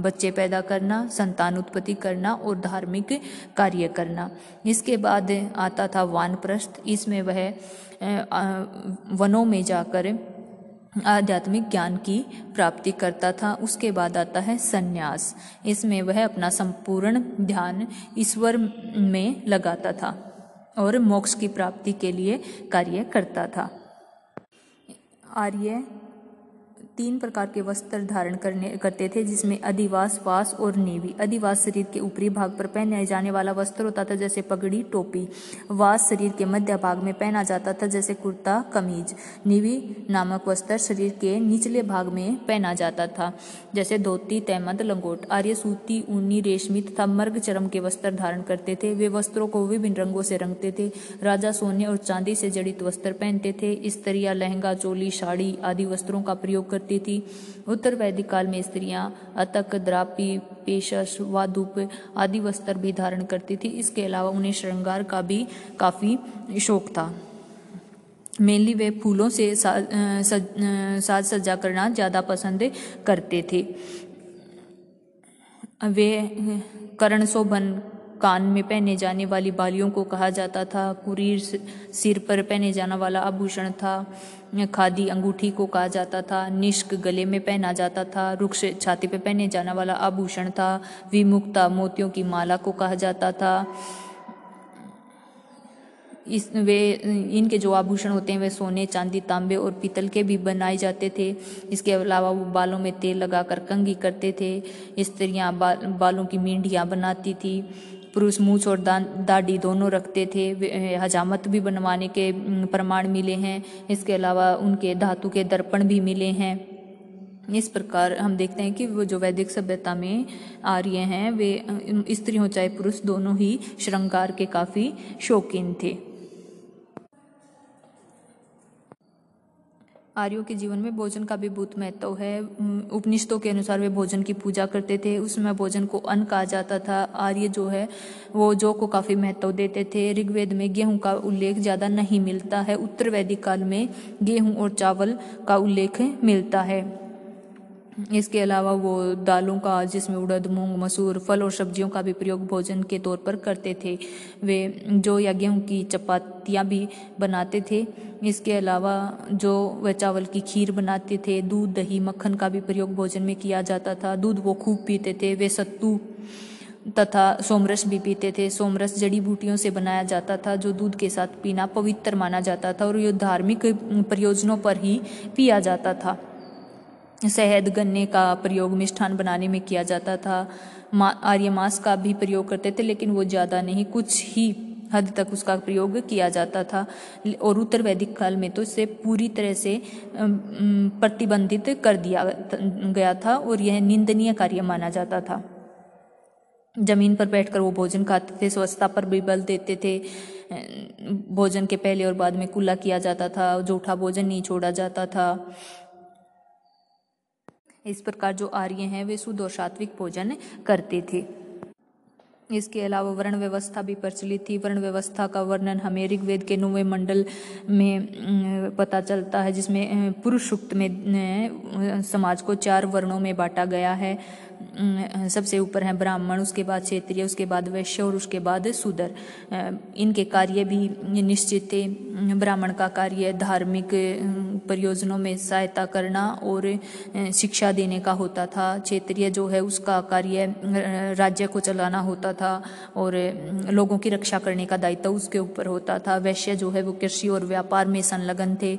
बच्चे पैदा करना, संतान उत्पत्ति करना और धार्मिक कार्य करना। इसके बाद आता था वानप्रस्थ। इसमें वह वनों में जाकर आध्यात्मिक ज्ञान की प्राप्ति करता था। उसके बाद आता है संन्यास। इसमें वह अपना संपूर्ण ध्यान ईश्वर में लगाता था और मोक्ष की प्राप्ति के लिए कार्य करता था। आर्य 3 प्रकार के वस्त्र धारण करते थे, जिसमें अधिवास, वास और नेवी। अधिवास शरीर के ऊपरी भाग पर पहने जाने वाला वस्त्र होता था, जैसे पगड़ी, टोपी। वास शरीर के मध्य भाग में पहना जाता था, जैसे कुर्ता, कमीज। नेवी नामक वस्त्र शरीर के निचले भाग में पहना जाता था, जैसे धोती, तहमद, लंगोट। आर्य सूती, ऊनी, रेशमी तथा मर्ग चरम के वस्त्र धारण करते थे। वे वस्त्रों को विभिन्न रंगों से रंगते थे। राजा सोने और चांदी से जड़ित वस्त्र पहनते थे। स्त्रियाँ लहंगा, चोली, साड़ी आदि वस्त्रों का प्रयोग करती थी। उत्तर वैदिक काल में स्त्रियां अतक, द्रापी, पेशस, वादुप आदि वस्त्र भी धारण करती थी। इसके अलावा उन्हें श्रृंगार का भी काफ़ी शौक था। मेनली वे फूलों से साज सज्जा करना ज़्यादा पसंद करते थे। वे कर्ण शोभन, कान में पहने जाने वाली बालियों को कहा जाता था। कुरीर सिर पर पहने जाने वाला आभूषण था। खादी अंगूठी को कहा जाता था। निष्क गले में पहना जाता था। रुक्ष छाती पर पहने जाने वाला आभूषण था। विमुक्ता मोतियों की माला को कहा जाता था। इनके जो आभूषण होते हैं वे सोने, चांदी, तांबे और पीतल के भी बनाए जाते थे। इसके अलावा वो बालों में तेल लगाकर कंघी करते थे। स्त्रियाँ बालों की मेंढियाँ बनाती थी। पुरुष मूछ और दाढ़ी दोनों रखते थे। हजामत भी बनवाने के प्रमाण मिले हैं। इसके अलावा उनके धातु के दर्पण भी मिले हैं। इस प्रकार हम देखते हैं कि वो जो वैदिक सभ्यता में आर्य हैं वे स्त्री हो चाहे पुरुष दोनों ही श्रृंगार के काफ़ी शौकीन थे। आर्यों के जीवन में भोजन का भी बहुत महत्व है। उपनिषदों के अनुसार वे भोजन की पूजा करते थे, उसमें भोजन को अन्न कहा जाता था। आर्य जो है वो जौ को काफ़ी महत्व देते थे। ऋग्वेद में गेहूं का उल्लेख ज़्यादा नहीं मिलता है। उत्तर वैदिक काल में गेहूं और चावल का उल्लेख मिलता है। इसके अलावा वो दालों का जिसमें उड़द, मूंग, मसूर, फल और सब्जियों का भी प्रयोग भोजन के तौर पर करते थे। वे जौ या गेहूँ की चपातियाँ भी बनाते थे। इसके अलावा जो व चावल की खीर बनाते थे। दूध, दही, मक्खन का भी प्रयोग भोजन में किया जाता था। दूध वो खूब पीते थे। वे सत्तू तथा सोमरस भी पीते थे। सोमरस जड़ी बूटियों से बनाया जाता था जो दूध के साथ पीना पवित्र माना जाता था और ये धार्मिक प्रयोजनों पर ही पिया जाता था। शहद, गन्ने का प्रयोग मिष्ठान बनाने में किया जाता था। आर्य मांस का भी प्रयोग करते थे लेकिन वो ज़्यादा नहीं, कुछ ही हद तक उसका प्रयोग किया जाता था। और उत्तर वैदिक काल में तो इसे पूरी तरह से प्रतिबंधित कर दिया गया था और यह निंदनीय कार्य माना जाता था। जमीन पर बैठकर वो भोजन खाते थे। स्वच्छता पर भी बल देते थे। भोजन के पहले और बाद में कुल्ला किया जाता था। जूठा भोजन नहीं छोड़ा जाता था। इस प्रकार जो आर्य हैं वे शुद्ध और सात्विक भोजन करते थे। इसके अलावा वर्ण व्यवस्था भी प्रचलित थी। वर्ण व्यवस्था का वर्णन हमें ऋग्वेद के 9वें मंडल में पता चलता है, जिसमें पुरुष सूक्त में समाज को 4 वर्णों में बांटा गया है। सबसे ऊपर हैं ब्राह्मण, उसके बाद क्षेत्रीय, उसके बाद वैश्य और उसके बाद शूद्र। इनके कार्य भी निश्चित थे। ब्राह्मण का कार्य धार्मिक परियोजनों में सहायता करना और शिक्षा देने का होता था। क्षेत्रीय जो है उसका कार्य राज्य को चलाना होता था और लोगों की रक्षा करने का दायित्व उसके ऊपर होता था। वैश्य जो है वो कृषि और व्यापार में संलग्न थे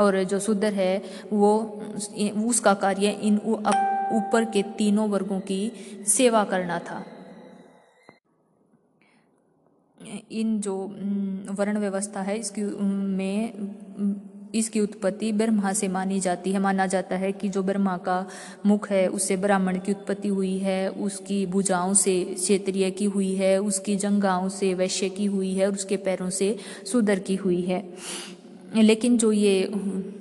और जो शूद्र है वो उसका कार्य इन ऊपर के तीनों वर्गों की सेवा करना था। इन जो वर्ण व्यवस्था है इसकी उत्पत्ति ब्रह्मा से मानी जाती है। माना जाता है कि जो ब्रह्मा का मुख है उससे ब्राह्मण की उत्पत्ति हुई है, उसकी भुजाओं से क्षेत्रीय की हुई है, उसकी जंघाओं से वैश्य की हुई है और उसके पैरों से शूद्र की हुई है। लेकिन जो ये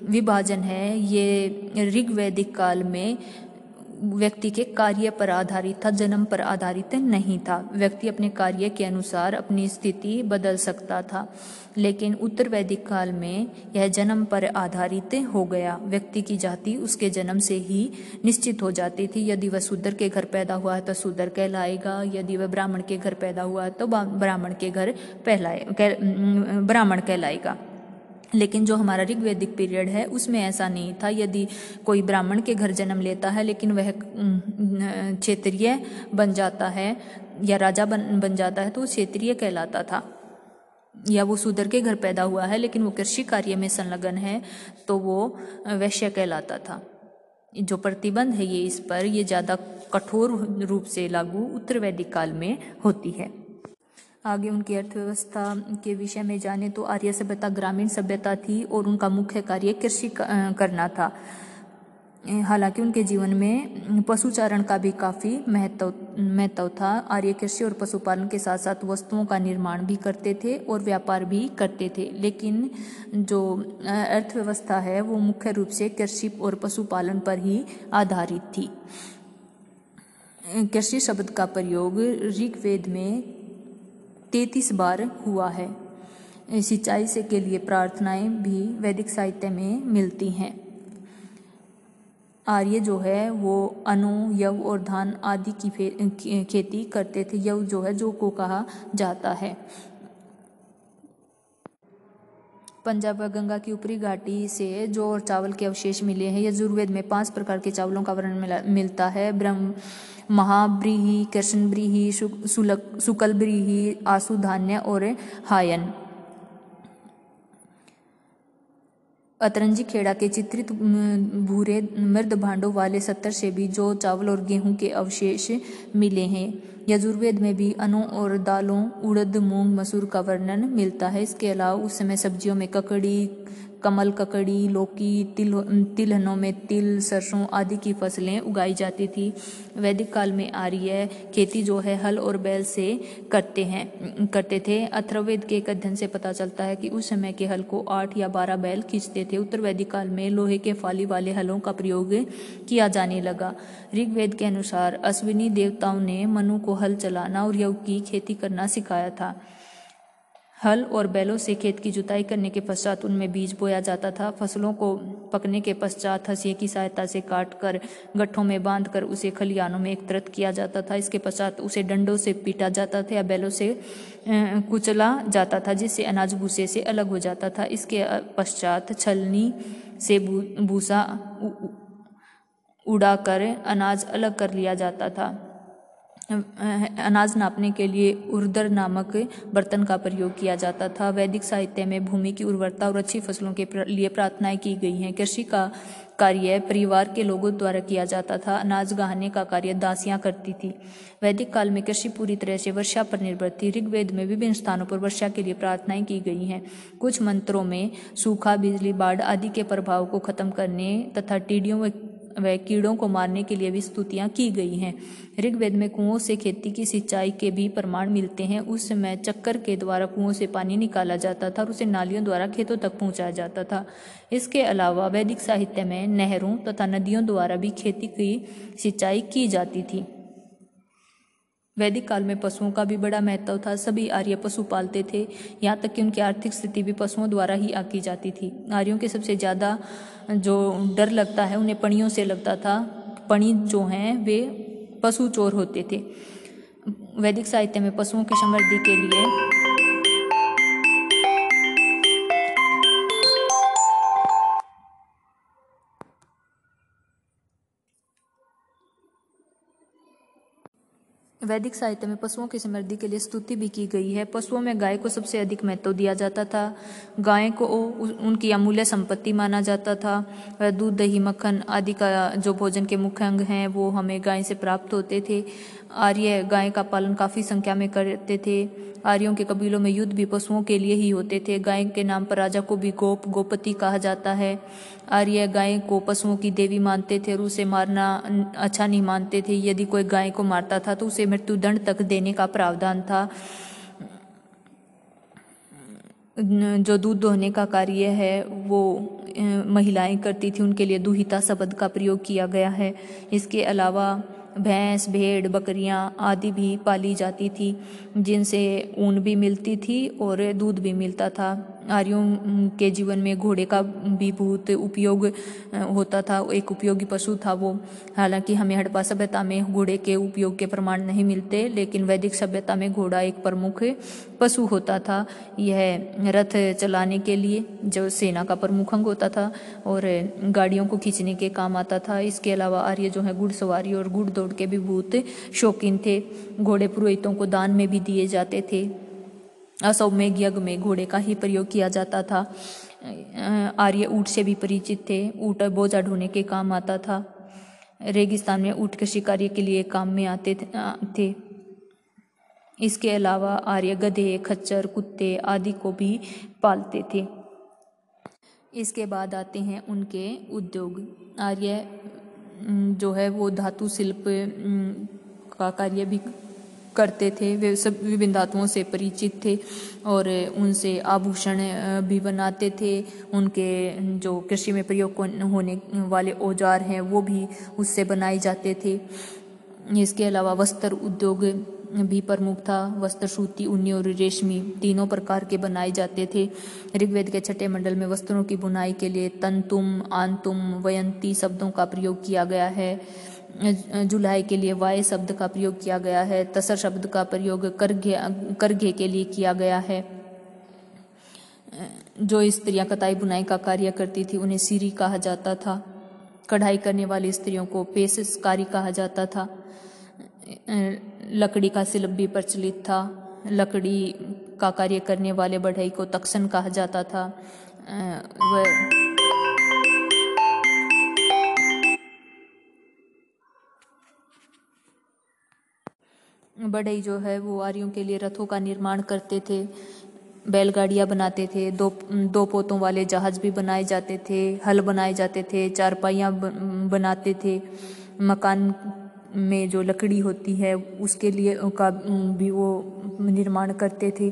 विभाजन है ये ऋग्वैदिक काल में व्यक्ति के कार्य पर आधारित था, जन्म पर आधारित नहीं था। व्यक्ति अपने कार्य के अनुसार अपनी स्थिति बदल सकता था। लेकिन उत्तर वैदिक काल में यह जन्म पर आधारित हो गया। व्यक्ति की जाति उसके जन्म से ही निश्चित हो जाती थी। यदि वह शूद्र के घर पैदा हुआ है तो शूद्र कहलाएगा, यदि वह ब्राह्मण के घर पैदा हुआ है तो ब्राह्मण कहलाएगा। लेकिन जो हमारा ऋग्वैदिक पीरियड है उसमें ऐसा नहीं था। यदि कोई ब्राह्मण के घर जन्म लेता है लेकिन वह क्षेत्रीय बन जाता है या राजा बन जाता है तो वो क्षेत्रीय कहलाता था। या वो शूद्र के घर पैदा हुआ है लेकिन वो कृषि कार्य में संलग्न है तो वो वैश्य कहलाता था। जो प्रतिबंध है ये इस पर ये ज़्यादा कठोर रूप से लागू उत्तर वैदिक काल में होती है। आगे उनकी अर्थव्यवस्था के विषय में जाने तो आर्य सभ्यता ग्रामीण सभ्यता थी और उनका मुख्य कार्य कृषि करना था। हालांकि उनके जीवन में पशुचारण का भी काफ़ी महत्व था। आर्य कृषि और पशुपालन के साथ साथ वस्तुओं का निर्माण भी करते थे और व्यापार भी करते थे। लेकिन जो अर्थव्यवस्था है वो मुख्य रूप से कृषि और पशुपालन पर ही आधारित थी। कृषि शब्द का प्रयोग ऋग्वेद में 33 बार हुआ है। सिंचाई से के लिए प्रार्थनाएं भी वैदिक साहित्य में मिलती हैं। आर्य जो है वो अनु, यव और धान आदि की खेती करते थे। यव जो है जौ को कहा जाता है। पंजाब व गंगा की ऊपरी घाटी से जौ और चावल के अवशेष मिले हैं। यजुर्वेद में 5 प्रकार के चावलों का वर्णन मिलता है। महाब्रीही, कृष्ण ब्रीही, शुक्ल ब्रीही, आसु धान्य और हायन। अतरंजी खेड़ा के चित्रित भूरे मृद भांडों वाले 70 से भी जौ, चावल और गेहूं के अवशेष मिले हैं। यजुर्वेद में भी अनों और दालों, उड़द, मूंग, मसूर का वर्णन मिलता है। इसके अलावा उस समय सब्जियों में ककड़ी, कमल, ककड़ी, लौकी, तिलहनों में तिल, सरसों आदि की फसलें उगाई जाती थी। वैदिक काल में आर्य खेती जो है हल और बैल से करते थे। अथर्ववेद के एक अध्ययन से पता चलता है कि उस समय के हल को 8 या 12 बैल खींचते थे। उत्तर वैदिक काल में लोहे के फाली वाले हलों का प्रयोग किया जाने लगा। ऋग्वेद के अनुसार अश्विनी देवताओं ने मनु को हल चलाना और यव की खेती करना सिखाया था। हल और बैलों से खेत की जुताई करने के पश्चात उनमें बीज बोया जाता था। फसलों को पकने के पश्चात हंसिये की सहायता से काटकर गट्ठों में बांधकर उसे खलिहानों में एकत्रित किया जाता था। इसके पश्चात उसे डंडों से पीटा जाता था या बैलों से कुचला जाता था, जिससे अनाज भूसे से अलग हो जाता था। इसके पश्चात छलनी से भूसा उड़ाकर अनाज अलग कर लिया जाता था। अनाज नापने के लिए उर्दर नामक बर्तन का प्रयोग किया जाता था। वैदिक साहित्य में भूमि की उर्वरता और अच्छी फसलों के लिए प्रार्थनाएं की गई हैं। कृषि का कार्य परिवार के लोगों द्वारा किया जाता था। अनाज गहाने का कार्य दासियां करती थी। वैदिक काल में कृषि पूरी तरह से वर्षा पर निर्भर थी। ऋग्वेद में विभिन्न स्थानों पर वर्षा के लिए प्रार्थनाएं की गई हैं। कुछ मंत्रों में सूखा, बिजली, बाढ़ आदि के प्रभाव को खत्म करने तथा टिड्डियों व कीड़ों को मारने के लिए भी स्तुतियाँ की गई हैं। ऋग्वेद में कुओं से खेती की सिंचाई के भी प्रमाण मिलते हैं। उस समय चक्कर के द्वारा कुओं से पानी निकाला जाता था और उसे नालियों द्वारा खेतों तक पहुँचाया जाता था। इसके अलावा वैदिक साहित्य में नहरों तथा नदियों द्वारा भी खेती की सिंचाई की जाती थी। वैदिक काल में पशुओं का भी बड़ा महत्व था। सभी आर्य पशु पालते थे, यहाँ तक कि उनकी आर्थिक स्थिति भी पशुओं द्वारा ही आकी जाती थी। आर्यों के सबसे ज़्यादा जो डर लगता है उन्हें पणियों से लगता था। पणी जो हैं वे पशु चोर होते थे। वैदिक साहित्य में पशुओं की समृद्धि के लिए स्तुति भी की गई है। पशुओं में गाय को सबसे अधिक महत्व दिया जाता था। गाय को उनकी अमूल्य संपत्ति माना जाता था। वह दूध, दही, मक्खन आदि का जो भोजन के मुख्य अंग हैं वो हमें गाय से प्राप्त होते थे। आर्य गाय का पालन काफ़ी संख्या में करते थे। आर्यों के कबीलों में युद्ध भी पशुओं के लिए ही होते थे। गाय के नाम पर राजा को भी गोप, गोपति कहा जाता है। आर्य गाय को पशुओं की देवी मानते थे और उसे मारना अच्छा नहीं मानते थे। यदि कोई गाय को मारता था तो उसे मृत्युदंड तक देने का प्रावधान था। जो दूध दोहने का कार्य है वो महिलाएं करती थी, उनके लिए दुहिता शब्द का प्रयोग किया गया है। इसके अलावा भैंस, भेड़, बकरियां आदि भी पाली जाती थी, जिनसे ऊन भी मिलती थी और दूध भी मिलता था। आर्यों के जीवन में घोड़े का भी बहुत उपयोग होता था, एक उपयोगी पशु था वो। हालांकि हमें हड़प्पा सभ्यता में घोड़े के उपयोग के प्रमाण नहीं मिलते, लेकिन वैदिक सभ्यता में घोड़ा एक प्रमुख पशु होता था। यह रथ चलाने के लिए जो सेना का प्रमुख अंग होता था और गाड़ियों को खींचने के काम आता था। इसके अलावा आर्य जो है घुड़सवारी और घुड़ दौड़ के भी बहुत शौकीन थे। घोड़े पुरोहितों को दान में भी दिए जाते थे। अश्वमेघ यज्ञ में घोड़े का ही प्रयोग किया जाता था। आर्य ऊँट से भी परिचित थे। ऊँट बोझा ढोने के काम आता था। रेगिस्तान में ऊँट कृषि कार्य के लिए काम में आते थे। इसके अलावा आर्य गधे, खच्चर, कुत्ते आदि को भी पालते थे। इसके बाद आते हैं उनके उद्योग। आर्य जो है वो धातु शिल्प का कार्य भी करते थे। वे सब विभिन्न धातुओं से परिचित थे और उनसे आभूषण भी बनाते थे। उनके जो कृषि में प्रयोग होने वाले औजार हैं वो भी उससे बनाए जाते थे। इसके अलावा वस्त्र उद्योग भी प्रमुख था। वस्त्र सूती, ऊनी और रेशमी तीनों प्रकार के बनाए जाते थे। ऋग्वेद के 6ठे मंडल में वस्त्रों की बुनाई के लिए तंतुम, आंतुम, वयंती शब्दों का प्रयोग किया गया है। जुलाई के लिए वाय शब्द का प्रयोग किया गया है। तसर शब्द का प्रयोग करघे के लिए किया गया है। जो स्त्रियां कताई बुनाई का कार्य करती थी उन्हें सीरी कहा जाता था। कढ़ाई करने वाली स्त्रियों को पेशकारी कहा जाता था। लकड़ी का शिल्प भी प्रचलित था। लकड़ी का कार्य करने वाले बढ़ई को तक्षण कहा जाता था। बढ़ई जो है वो आर्यों के लिए रथों का निर्माण करते थे। बैलगाड़ियाँ बनाते थे, दो पोतों वाले जहाज भी बनाए जाते थे, हल बनाए जाते थे, चारपाइयाँ बनाते थे, मकान में जो लकड़ी होती है उसके लिए का भी वो निर्माण करते थे।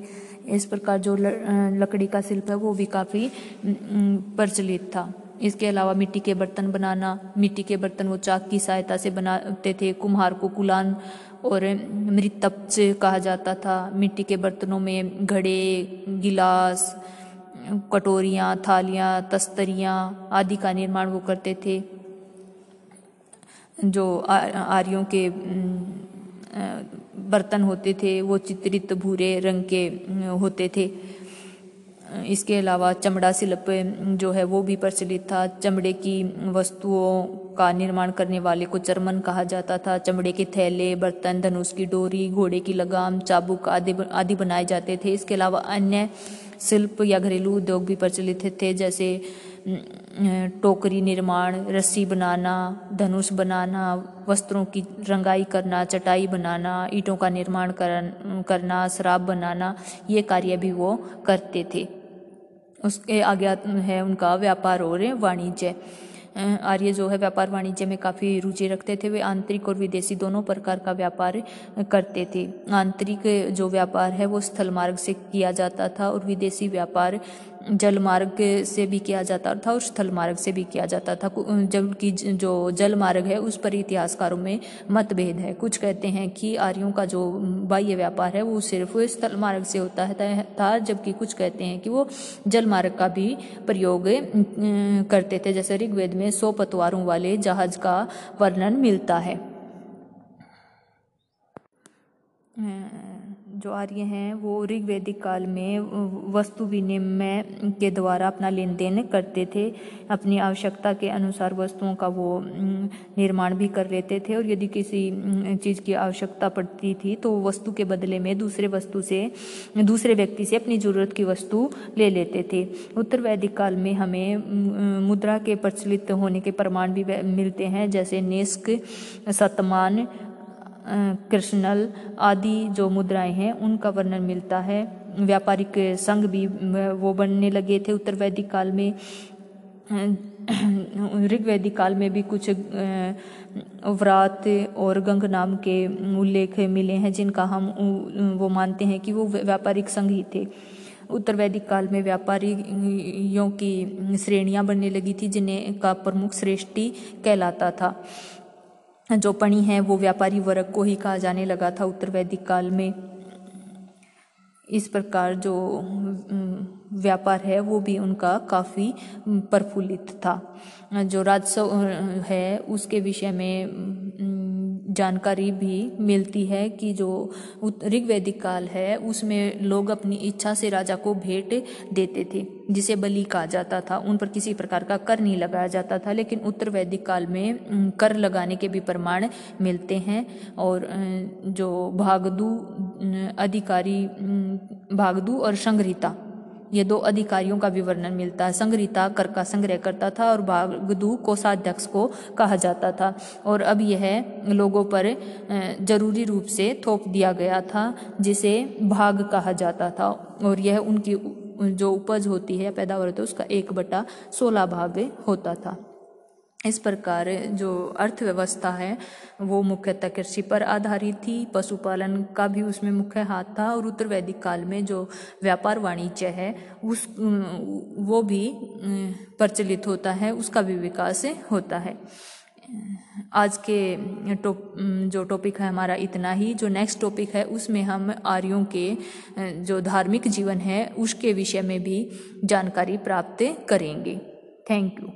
इस प्रकार जो लकड़ी का शिल्प है वो भी काफ़ी प्रचलित था। इसके अलावा मिट्टी के बर्तन बनाना, मिट्टी के बर्तन वो चाक की सहायता से बनाते थे। कुम्हार को कुलान और मृतप्च कहा जाता था। मिट्टी के बर्तनों में घड़े, गिलास, कटोरियाँ, थालियाँ, तस्तरियाँ आदि का निर्माण वो करते थे। जो आर्यों के बर्तन होते थे वो चित्रित भूरे रंग के होते थे। इसके अलावा चमड़ा शिल्प जो है वो भी प्रचलित था। चमड़े की वस्तुओं का निर्माण करने वाले को चर्मन कहा जाता था। चमड़े के थैले, बर्तन, धनुष की डोरी, घोड़े की लगाम, चाबुक आदि बनाए जाते थे। इसके अलावा अन्य शिल्प या घरेलू उद्योग भी प्रचलित थे, जैसे टोकरी निर्माण, रस्सी बनाना, धनुष बनाना, वस्त्रों की रंगाई करना, चटाई बनाना, ईंटों का निर्माण करना, शराब बनाना, ये कार्य भी वो करते थे। उसके आगे है उनका व्यापार और वाणिज्य। आर्य जो है व्यापार वाणिज्य में काफ़ी रुचि रखते थे। वे आंतरिक और विदेशी दोनों प्रकार का व्यापार करते थे। आंतरिक जो व्यापार है वो स्थल मार्ग से किया जाता था और विदेशी व्यापार जल मार्ग से भी किया जाता था और स्थल मार्ग से भी किया जाता था। जबकि जो जल मार्ग है उस पर इतिहासकारों में मतभेद है। कुछ कहते हैं कि आर्यों का जो बाह्य व्यापार है वो सिर्फ स्थल मार्ग से होता है था, जबकि कुछ कहते हैं कि वो जल मार्ग का भी प्रयोग करते थे। जैसे ऋग्वेद में 100 पतवारों वाले जहाज का वर्णन मिलता है। जो आर्य हैं वो ऋग्वैदिक काल में वस्तु विनिमय के द्वारा अपना लेन देन करते थे। अपनी आवश्यकता के अनुसार वस्तुओं का वो निर्माण भी कर लेते थे और यदि किसी चीज़ की आवश्यकता पड़ती थी तो वस्तु के बदले में दूसरे व्यक्ति से अपनी ज़रूरत की वस्तु ले लेते थे। उत्तर वैदिक काल में हमें मुद्रा के प्रचलित होने के प्रमाण भी मिलते हैं, जैसे नेस्क, शतमान, कृष्णल आदि जो मुद्राएं हैं उनका वर्णन मिलता है। व्यापारिक संघ भी वो बनने लगे थे उत्तर वैदिक काल में। ऋग्वैदिक काल में भी कुछ व्रात और गंग नाम के उल्लेख मिले हैं, जिनका हम वो मानते हैं कि वो व्यापारिक संघ ही थे। उत्तर वैदिक काल में व्यापारियों की श्रेणियां बनने लगी थी, जिन्हें का प्रमुख श्रेष्ठी कहलाता था। जो पणी है वो व्यापारी वर्ग को ही कहा जाने लगा था उत्तर वैदिक काल में। इस प्रकार जो व्यापार है वो भी उनका काफ़ी प्रफुल्लित था। जो राजस्व है उसके विषय में जानकारी भी मिलती है कि जो ऋग्वैदिक काल है उसमें लोग अपनी इच्छा से राजा को भेंट देते थे, जिसे बलि कहा जाता था। उन पर किसी प्रकार का कर नहीं लगाया जाता था, लेकिन उत्तर वैदिक काल में कर लगाने के भी प्रमाण मिलते हैं। और जो भागदू और संग्रहिता, ये दो अधिकारियों का भी वर्णन मिलता है। संग्रहिता कर का संग्रह करता था और भागदू कोषाध्यक्ष को कहा जाता था। और अब यह लोगों पर जरूरी रूप से थोप दिया गया था, जिसे भाग कहा जाता था। और यह उनकी जो उपज होती है, पैदावार होती है, उसका 1/16 भाग होता था। इस प्रकार जो अर्थव्यवस्था है वो मुख्यतः कृषि पर आधारित थी। पशुपालन का भी उसमें मुख्य हाथ था। और उत्तर वैदिक काल में जो व्यापार वाणिज्य है वो भी प्रचलित होता है, उसका भी विकास होता है। आज के जो टॉपिक है हमारा इतना ही। जो नेक्स्ट टॉपिक है उसमें हम आर्यों के जो धार्मिक जीवन है उसके विषय में भी जानकारी प्राप्त करेंगे। Thank you.